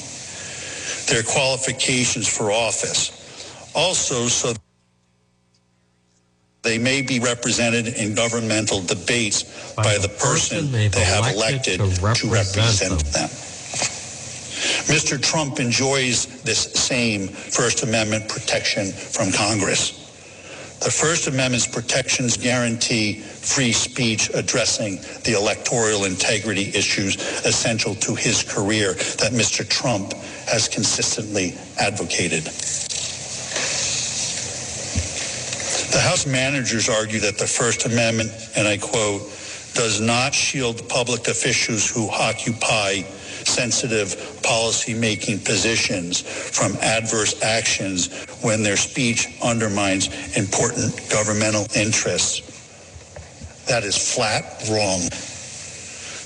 Their qualifications for office. Also, so they may be represented in governmental debates by, by the person, person they have elected to represent, to represent them. them. Mister Trump enjoys this same First Amendment protection from Congress. The First Amendment's protections guarantee free speech addressing the electoral integrity issues essential to his career that Mister Trump has consistently advocated. The House managers argue that the First Amendment, and I quote, does not shield public officials who occupy sensitive policy-making positions from adverse actions when their speech undermines important governmental interests. That is flat wrong.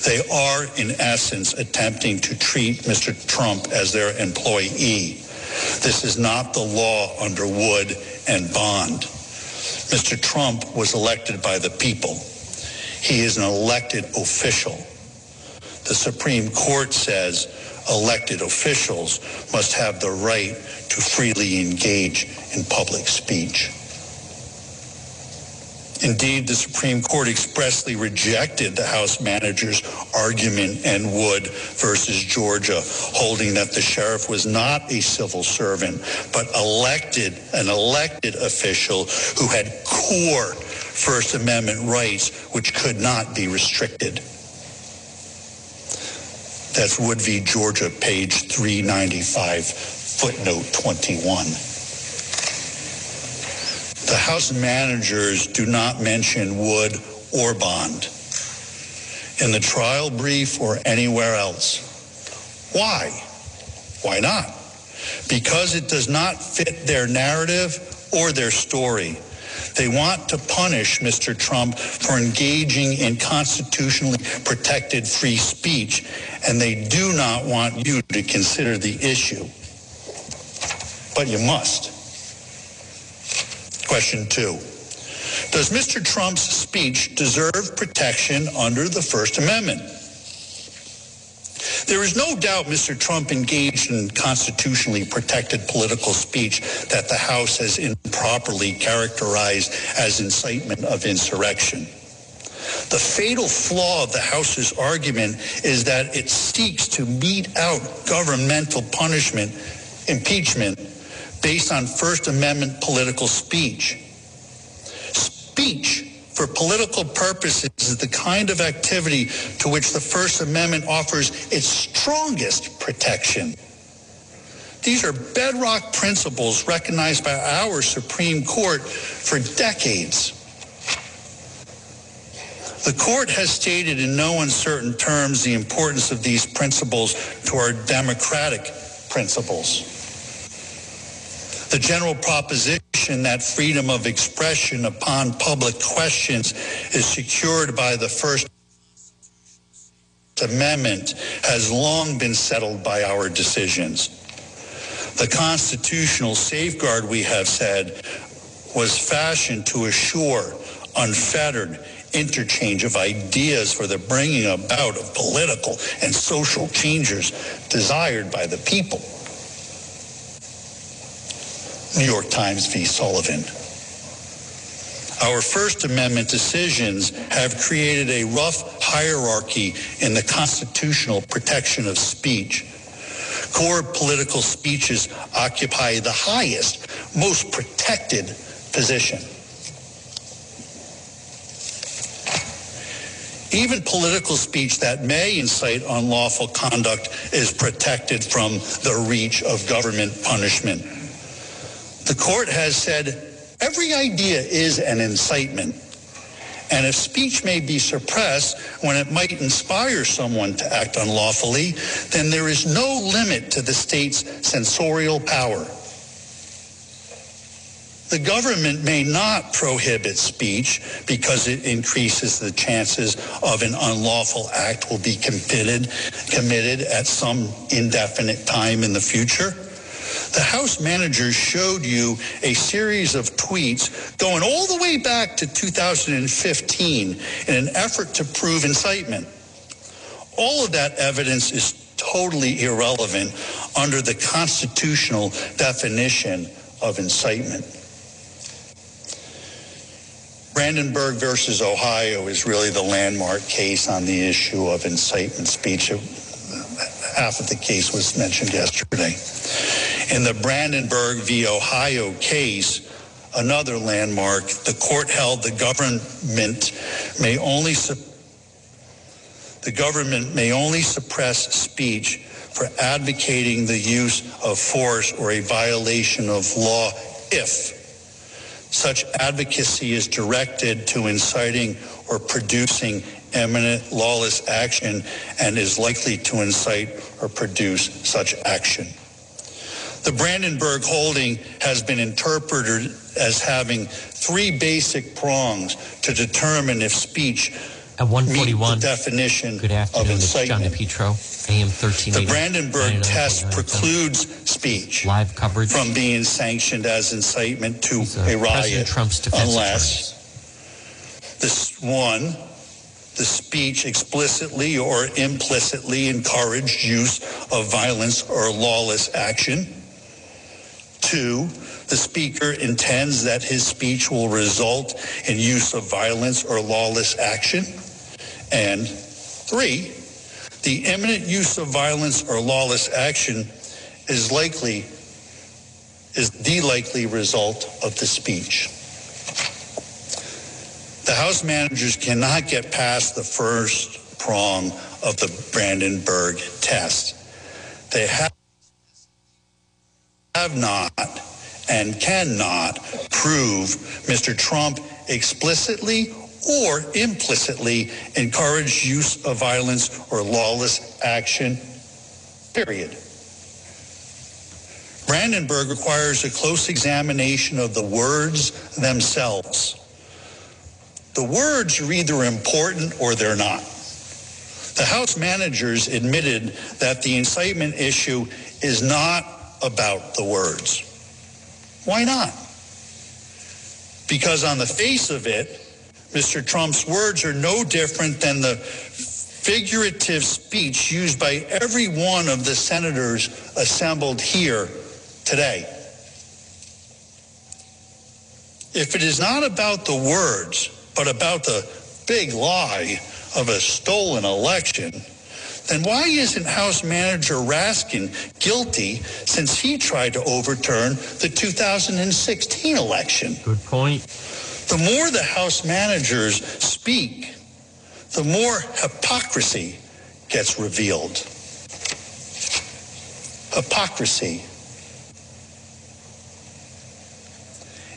They are, in essence, attempting to treat Mister Trump as their employee. This is not the law under Wood and Bond. Mister Trump was elected by the people. He is an elected official. The Supreme Court says elected officials must have the right to freely engage in public speech. Indeed, the Supreme Court expressly rejected the House manager's argument in Wood versus Georgia, holding that the sheriff was not a civil servant, but elected an elected official who had core First Amendment rights which could not be restricted. That's Wood v. Georgia, page three ninety-five, footnote twenty-one. The House managers do not mention Wood or Bond in the trial brief or anywhere else. Why? Why not? Because it does not fit their narrative or their story. They want to punish Mister Trump for engaging in constitutionally protected free speech, and they do not want you to consider the issue. But you must. Question two. Does Mister Trump's speech deserve protection under the First Amendment? There is no doubt Mister Trump engaged in constitutionally protected political speech that the House has improperly characterized as incitement of insurrection. The fatal flaw of the House's argument is that it seeks to mete out governmental punishment, impeachment, based on First Amendment political speech. Speech for political purposes is the kind of activity to which the First Amendment offers its strongest protection. These are bedrock principles recognized by our Supreme Court for decades. The court has stated in no uncertain terms the importance of these principles to our democratic principles. The general proposition that freedom of expression upon public questions is secured by the First Amendment has long been settled by our decisions. The constitutional safeguard, we have said, was fashioned to assure unfettered interchange of ideas for the bringing about of political and social changes desired by the people. New York Times v. Sullivan. Our First Amendment decisions have created a rough hierarchy in the constitutional protection of speech. Core political speeches occupy the highest, most protected position. Even political speech that may incite unlawful conduct is protected from the reach of government punishment. The court has said every idea is an incitement, and if speech may be suppressed when it might inspire someone to act unlawfully, then there is no limit to the state's censorial power. The government may not prohibit speech because it increases the chances of an unlawful act will be committed, committed at some indefinite time in the future. The House manager showed you a series of tweets going all the way back to two thousand fifteen in an effort to prove incitement. All of that evidence is totally irrelevant under the constitutional definition of incitement. Brandenburg versus Ohio is really the landmark case on the issue of incitement speech. Half of the case was mentioned yesterday. In the Brandenburg v. Ohio case, another landmark, the court held the government may only su- the government may only suppress speech for advocating the use of force or a violation of law if such advocacy is directed to inciting or producing imminent lawless action and is likely to incite or produce such action. The Brandenburg holding has been interpreted as having three basic prongs to determine if speech at one forty-one meets the definition good afternoon, of incitement. It's John DePetro, A M thirteen eighty. The Brandenburg test precludes speech live coverage from being sanctioned as incitement to a, a riot President Trump's defense unless this one. The speech explicitly or implicitly encouraged use of violence or lawless action. Two, the speaker intends that his speech will result in use of violence or lawless action. And three, the imminent use of violence or lawless action is likely, is the likely result of the speech. The House managers cannot get past the first prong of the Brandenburg test. They have, have not and cannot prove Mister Trump explicitly or implicitly encouraged use of violence or lawless action, period. Brandenburg requires a close examination of the words themselves. The words are either important or they're not. The House managers admitted that the incitement issue is not about the words. Why not? Because on the face of it, Mister Trump's words are no different than the figurative speech used by every one of the senators assembled here today. If it is not about the words, but about the big lie of a stolen election, then why isn't House Manager Raskin guilty since he tried to overturn the two thousand sixteen election? Good point. The more the House managers speak, the more hypocrisy gets revealed. Hypocrisy.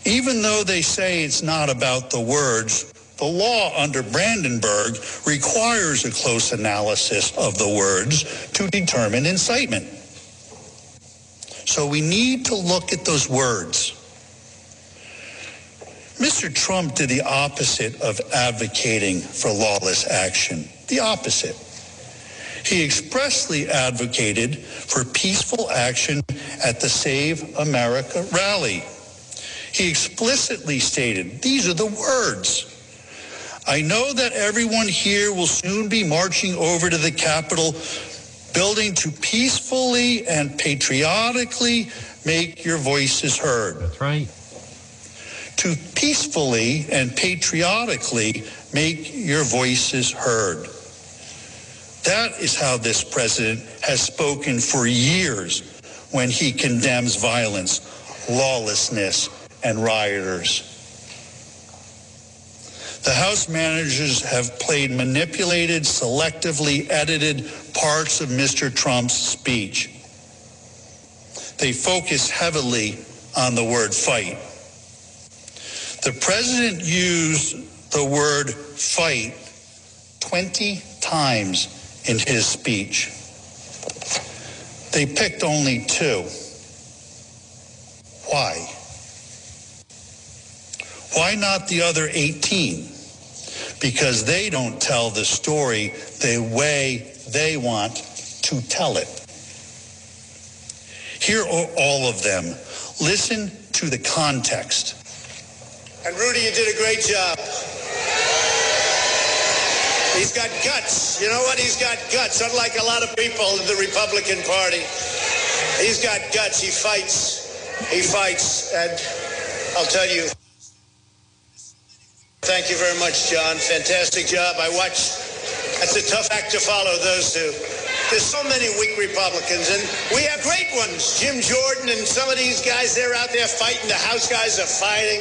Even though they say it's not about the words, the law under Brandenburg requires a close analysis of the words to determine incitement. So we need to look at those words. Mister Trump did the opposite of advocating for lawless action. The opposite. He expressly advocated for peaceful action at the Save America rally. He explicitly stated, these are the words, I know that everyone here will soon be marching over to the Capitol building to peacefully and patriotically make your voices heard. That's right. To peacefully and patriotically make your voices heard. That is how this president has spoken for years when he condemns violence, lawlessness, and rioters. The House managers have played manipulated, selectively edited parts of Mister Trump's speech. They focus heavily on the word fight. The president used the word fight twenty times in his speech. They picked only two. Why? Why not the other eighteen? Because they don't tell the story the way they want to tell it. Here are all of them. Listen to the context. And Rudy, you did a great job. He's got guts. You know what? He's got guts, unlike a lot of people in the Republican Party. He's got guts. He fights. He fights. And I'll tell you, thank you very much, John. Fantastic job. I watched. That's a tough act to follow, those two. There's so many weak Republicans, and we have great ones. Jim Jordan and some of these guys, they're out there fighting. The House guys are fighting.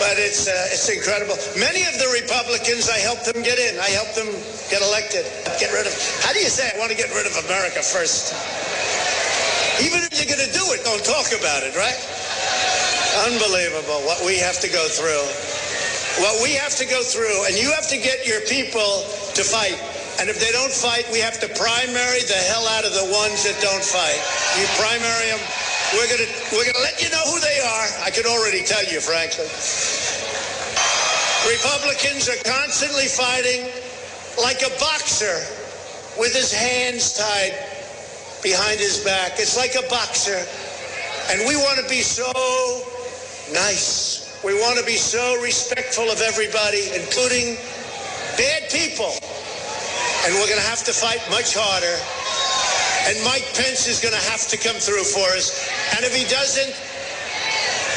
But it's, uh, it's incredible. Many of the Republicans, I helped them get in. I helped them get elected. Get rid of, how do you say I want to get rid of America first? Even if you're going to do it, don't talk about it, right? Unbelievable what we have to go through. What we have to go through, and you have to get your people to fight. And if they don't fight, we have to primary the hell out of the ones that don't fight. You primary them. We're gonna, we're gonna let you know who they are. I can already tell you, frankly. Republicans are constantly fighting like a boxer with his hands tied behind his back. It's like a boxer. And we want to be so nice. We want to be so respectful of everybody, including bad people. And we're going to have to fight much harder. And Mike Pence is going to have to come through for us. And if he doesn't,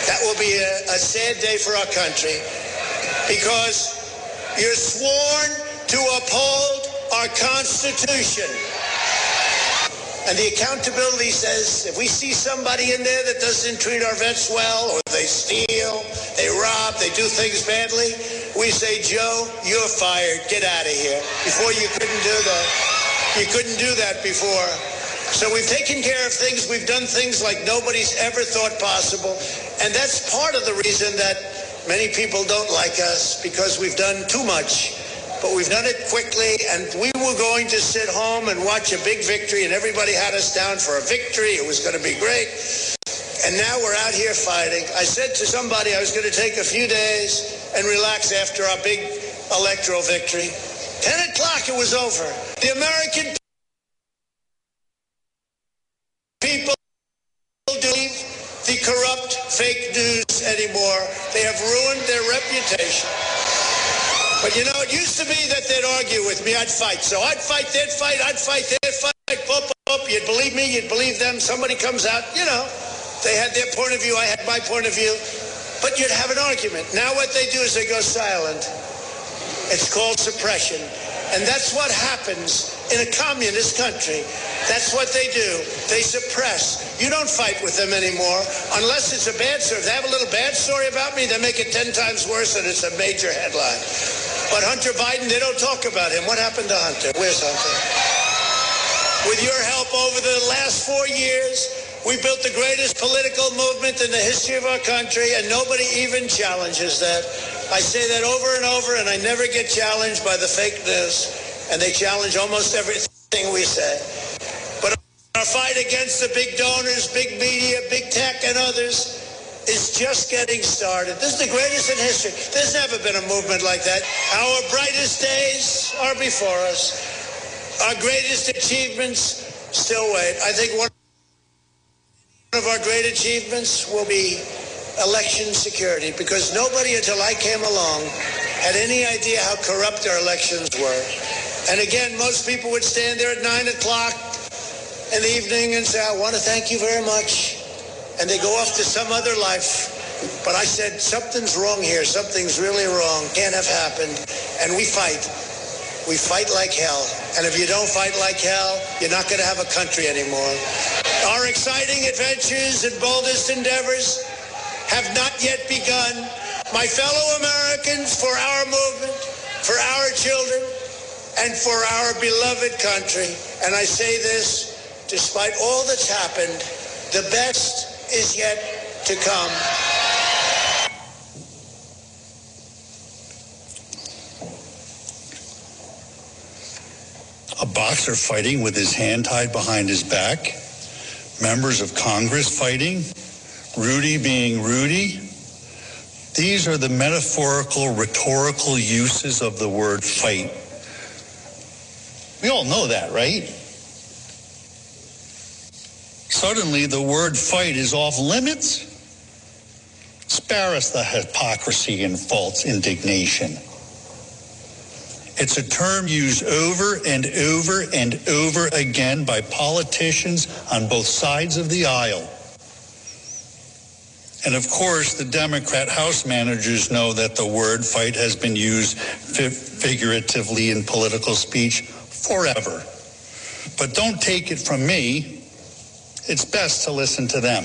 that will be a, a sad day for our country. Because you're sworn to uphold our Constitution. And the accountability says if we see somebody in there that doesn't treat our vets well, or they steal, they rob, they do things badly, we say, Joe, you're fired. Get out of here. Before you couldn't do that. You couldn't do that before. So we've taken care of things. We've done things like nobody's ever thought possible. And that's part of the reason that many people don't like us, because we've done too much. But we've done it quickly, and we were going to sit home and watch a big victory, and everybody had us down for a victory. It was going to be great. And now we're out here fighting. I said to somebody I was going to take a few days and relax after our big electoral victory. ten o'clock, it was over. The American people don't believe the corrupt fake news anymore. They have ruined their reputation. But you know, it used to be that they'd argue with me. I'd fight. So I'd fight, they'd fight, I'd fight, they'd fight. Pop, pop, you'd believe me, you'd believe them. Somebody comes out, you know, they had their point of view, I had my point of view. But you'd have an argument. Now what they do is they go silent. It's called suppression. And that's what happens in a communist country. That's what they do. They suppress. You don't fight with them anymore unless it's a bad story. If they have a little bad story about me, they make it ten times worse and it's a major headline. But Hunter Biden, they don't talk about him. What happened to Hunter? Where's Hunter? With your help over the last four years, we built the greatest political movement in the history of our country, and nobody even challenges that. I say that over and over, and I never get challenged by the fake news, and they challenge almost everything we say. But our fight against the big donors, big media, big tech, and others is just getting started. This is the greatest in history. There's never been a movement like that. Our brightest days are before us. Our greatest achievements still wait. I think one of our great achievements will be election security, because nobody until I came along had any idea how corrupt our elections were. And again, most people would stand there at nine o'clock in the evening and say, I want to thank you very much. And they go off to some other life. But I said, something's wrong here. Something's really wrong. Can't have happened. And we fight. We fight like hell. And if you don't fight like hell, you're not going to have a country anymore. Our exciting adventures and boldest endeavors have not yet begun. My fellow Americans, for our movement, for our children, and for our beloved country. And I say this, despite all that's happened, the best is yet to come. A boxer fighting with his hand tied behind his back, members of Congress fighting, Rudy being Rudy. These are the metaphorical, rhetorical uses of the word fight. We all know that, right? suddenly the word fight is off limits? Spare us the hypocrisy and false indignation. It's a term used over and over and over again by politicians on both sides of the aisle. And of course, the Democrat House managers know that the word fight has been used fi- figuratively in political speech forever. But don't take it from me. It's best to listen to them.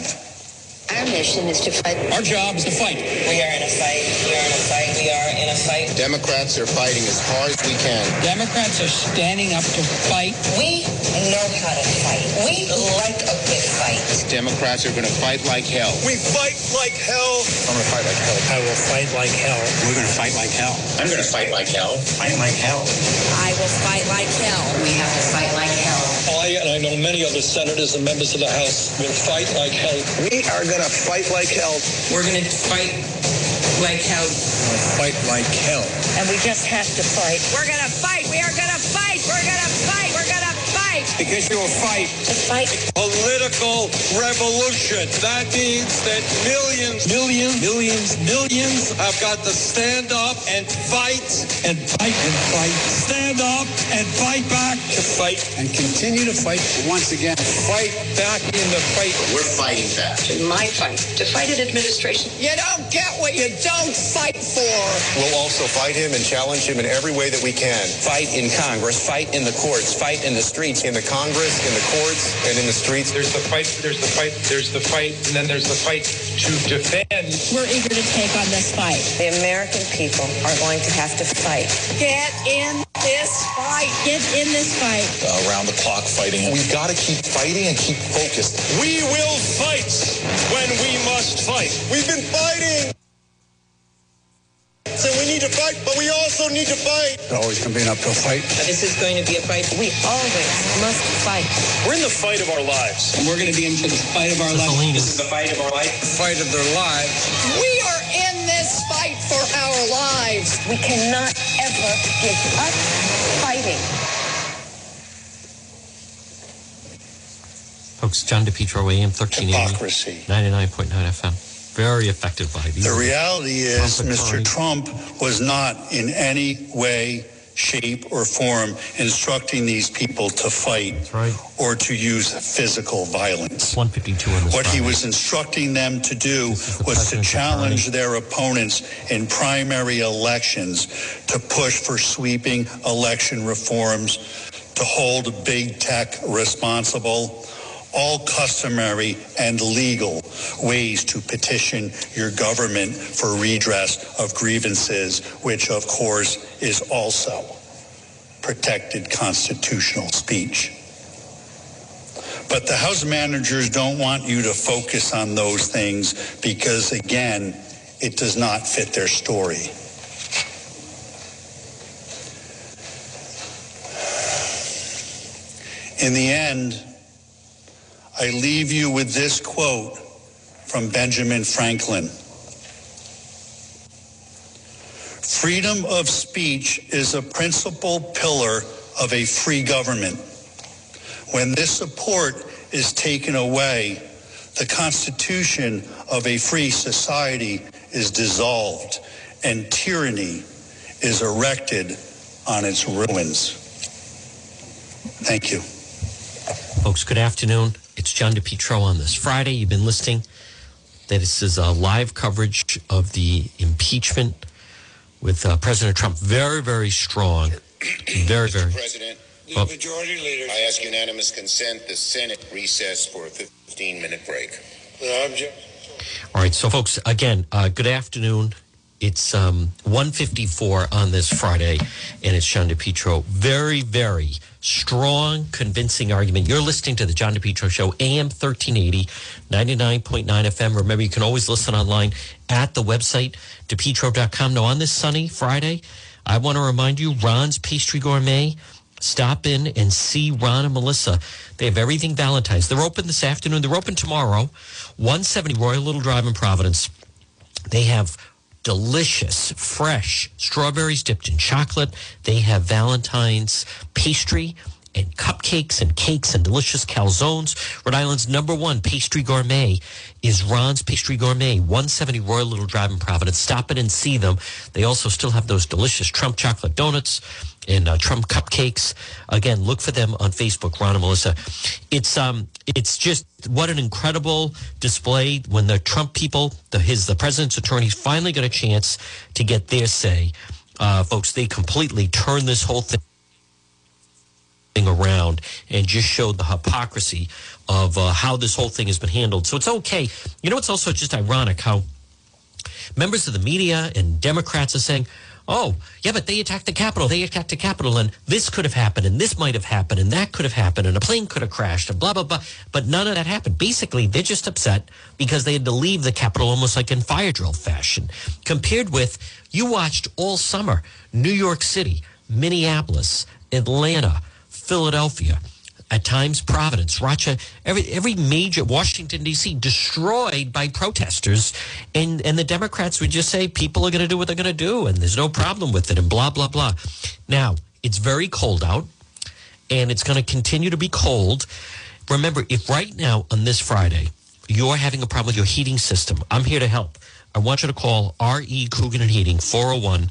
Our mission is to fight. Our job is to fight. We are in a fight. We are in a fight. We are in a fight. Democrats are fighting as hard as we can. Democrats are standing up to fight. We know how to fight. We like a good fight. Democrats are going to fight like hell. We fight like hell. I'm going to fight like hell. I will fight like hell. We're going to fight like hell. I'm going to fight like hell. Fight like hell. I will fight like hell. We have to fight like hell. I, and I know many other senators and members of the House, will fight like hell. We are going to fight like hell. We're going to fight like hell. We're going to fight like hell. And we just have to fight. We're going to fight. We are going to fight. We're going to fight. We're going to fight. Because you will fight. To fight. Political revolution. That means that millions, millions, millions, millions have got to stand up and fight and fight and fight. Stand up and fight back. To fight and continue to fight once again. Fight back in the fight. We're fighting back. In my fight, to fight an administration. You don't get what you don't fight for. We'll also fight him and challenge him in every way that we can. Fight in Congress, fight in the courts, fight in the streets, in the Congress, in the courts, and in the streets. There's the fight, there's the fight, there's the fight, and then there's the fight to defend. We're eager to take on this fight. The American people are going to have to fight. Get in this fight. Get in this fight. Fight. Uh, around the clock fighting. We've got to keep fighting and keep focused. We will fight when we must fight. We've been fighting. So we need to fight, but we also need to fight. It's always going to be an uphill fight. This is going to be a fight. We always must fight. We're in the fight of our lives. And we're going to be in the fight of our lives. This is the fight of our life. The fight of their lives. We are in this fight for our lives. We cannot ever give up fighting. Folks, John DePetro, A M thirteen eighty, ninety-nine point nine F M. Very effective vibe. The reality is Mister Trump was not in any way, shape, or form instructing these people to fight right. or to use physical violence. one fifty-two on this what Friday. He was instructing them to do was to challenge their opponents in primary elections, to push for sweeping election reforms, to hold big tech responsible. All customary and legal ways to petition your government for redress of grievances, which, of course, is also protected constitutional speech. But the House managers don't want you to focus on those things because, again, it does not fit their story. In the end, I leave you with this quote from Benjamin Franklin. Freedom of speech is a principal pillar of a free government. When this support is taken away, the constitution of a free society is dissolved and tyranny is erected on its ruins. Thank you. Folks, good afternoon. It's John DePetro on this Friday. You've been listening. This is a live coverage of the impeachment with uh, President Trump. Very, very strong. Very, very. Mister President, the well, majority leader. I ask unanimous consent. The Senate recess for a fifteen-minute break. All right. So, folks, again, uh, good afternoon. It's um, one fifty-four on this Friday, and it's John DePetro. Very, very strong, convincing argument. You're listening to the John DePetro Show, A M thirteen eighty, ninety-nine point nine F M. Remember, you can always listen online at the website, DePetro dot com. Now, on this sunny Friday, I want to remind you, Ron's Pastry Gourmet, stop in and see Ron and Melissa. They have everything Valentine's. They're open this afternoon. They're open tomorrow, one seventy Royal Little Drive in Providence. They have delicious, fresh strawberries dipped in chocolate. They have Valentine's pastry and cupcakes and cakes and delicious calzones. Rhode Island's number one pastry gourmet is Ron's Pastry Gourmet, one seventy Royal Little Drive in Providence. Stop in and see them. They also still have those delicious Trump chocolate donuts and uh, Trump cupcakes. Again, look for them on Facebook, Ron and Melissa. It's um, it's just what an incredible display when the Trump people, the, his the president's attorneys, finally got a chance to get their say. Uh, folks, they completely turned this whole thing around and just showed the hypocrisy of uh, how this whole thing has been handled. So it's okay. You know, it's also just ironic how members of the media and Democrats are saying, oh, yeah, but they attacked the Capitol. They attacked the Capitol, and this could have happened, and this might have happened, and that could have happened, and a plane could have crashed, and blah, blah, blah. But none of that happened. Basically, they're just upset because they had to leave the Capitol almost like in fire drill fashion. Compared with, you watched all summer, New York City, Minneapolis, Atlanta, Philadelphia, at times Providence, Rochester, every every major, Washington, D C, destroyed by protesters. And, and the Democrats would just say people are going to do what they're going to do and there's no problem with it and blah, blah, blah. Now, it's very cold out and it's going to continue to be cold. Remember, if right now on this Friday you're having a problem with your heating system, I'm here to help. I want you to call R E. Coogan Heating, four oh one,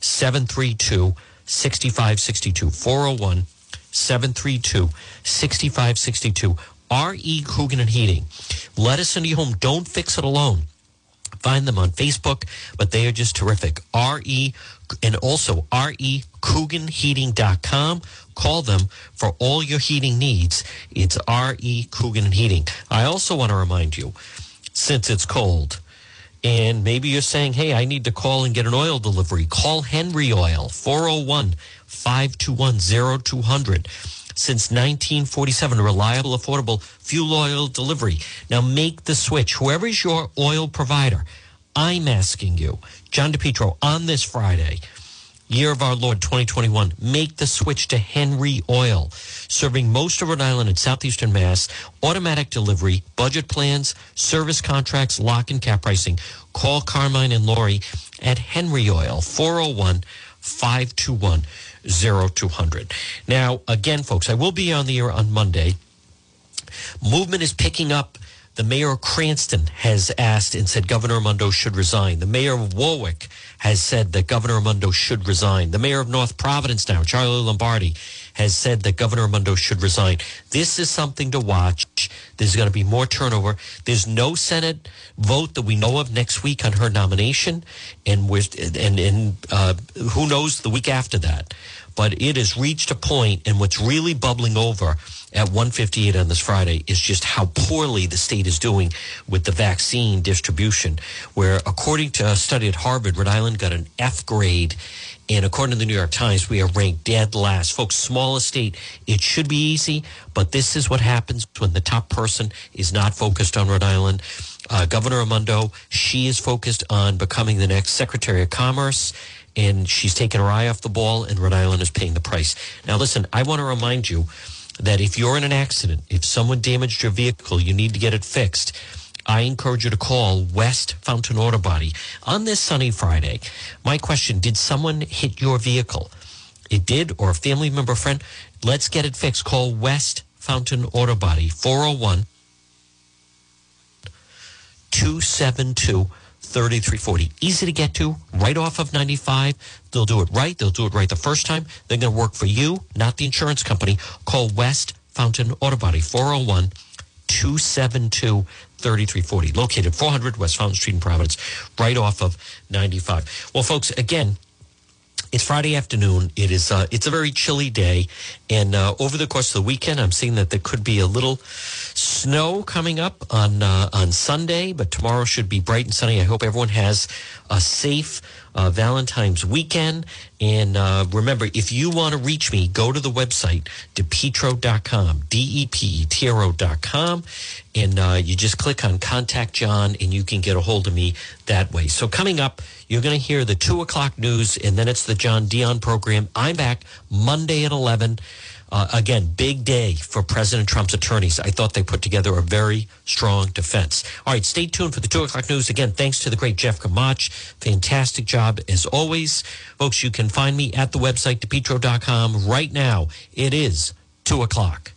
seven three two, six five six two, four oh one, seven three two, six five six two. seven three two, six five six two, R E. Coogan and Heating. Let us into your home. Don't fix it alone. Find them on Facebook, but they are just terrific. R E and also R E Coogan Heating dot com. Call them for all your heating needs. It's R E. Coogan and Heating. I also want to remind you, since it's cold, and maybe you're saying, hey, I need to call and get an oil delivery. Call Henry Oil, four oh one, five two one, oh two hundred. Since nineteen forty-seven, reliable, affordable fuel oil delivery. Now make the switch. Whoever is your oil provider, I'm asking you, John DePetro, on this Friday, year of our Lord twenty twenty-one, make the switch to Henry Oil, serving most of Rhode Island and southeastern Mass. Automatic delivery, budget plans, service contracts, lock and cap pricing. Call Carmine and Lori at Henry Oil, four oh one, five two one, oh two hundred. Now, again, folks, I will be on the air on Monday. Movement is picking up. The mayor of Cranston has asked and said Governor Raimondo should resign. The mayor of Warwick has said that Governor Raimondo should resign. The mayor of North Providence now, Charlie Lombardi, has said that Governor Raimondo should resign. This is something to watch. There's going to be more turnover. There's no Senate vote that we know of next week on her nomination, and we're, and, and uh, who knows the week after that. But it has reached a point, and what's really bubbling over at one fifty-eight on this Friday is just how poorly the state is doing with the vaccine distribution, where according to a study at Harvard, Rhode Island got an F grade, and according to the New York Times, we are ranked dead last. Folks, smallest state, it should be easy, but this is what happens when the top person is not focused on Rhode Island. Uh, Governor Raimondo, she is focused on becoming the next Secretary of Commerce, and she's taken her eye off the ball, and Rhode Island is paying the price. Now, listen, I want to remind you that if you're in an accident, if someone damaged your vehicle, you need to get it fixed. I encourage you to call West Fountain Auto Body on this sunny Friday. My question, did someone hit your vehicle? It did, or a family member, friend? Let's get it fixed. Call West Fountain Auto Body, four oh one, two seven two, four oh one two. thirty-three forty. Easy to get to, right off of ninety-five. They'll do it right. They'll do it right the first time. They're going to work for you, not the insurance company. Call West Fountain Auto Body, four oh one, two seven two, three three four zero. Located four hundred West Fountain Street in Providence, right off of ninety-five. Well, folks, again, it's Friday afternoon. It is, uh, it's a very chilly day. And uh, over the course of the weekend, I'm seeing that there could be a little snow coming up on uh, on Sunday. But tomorrow should be bright and sunny. I hope everyone has a safe uh, Valentine's weekend. And uh, remember, if you want to reach me, go to the website, DePetro dot com, D E P E T R O dot com. And uh, you just click on Contact John, and you can get a hold of me that way. So coming up, you're going to hear the two o'clock news, and then it's the John Dion program. I'm back Monday at eleven. Uh, again, big day for President Trump's attorneys. I thought they put together a very strong defense. All right, stay tuned for the two o'clock news. Again, thanks to the great Jeff Kamach. Fantastic job as always. Folks, you can find me at the website, DePetro dot com. Right now, it is two o'clock.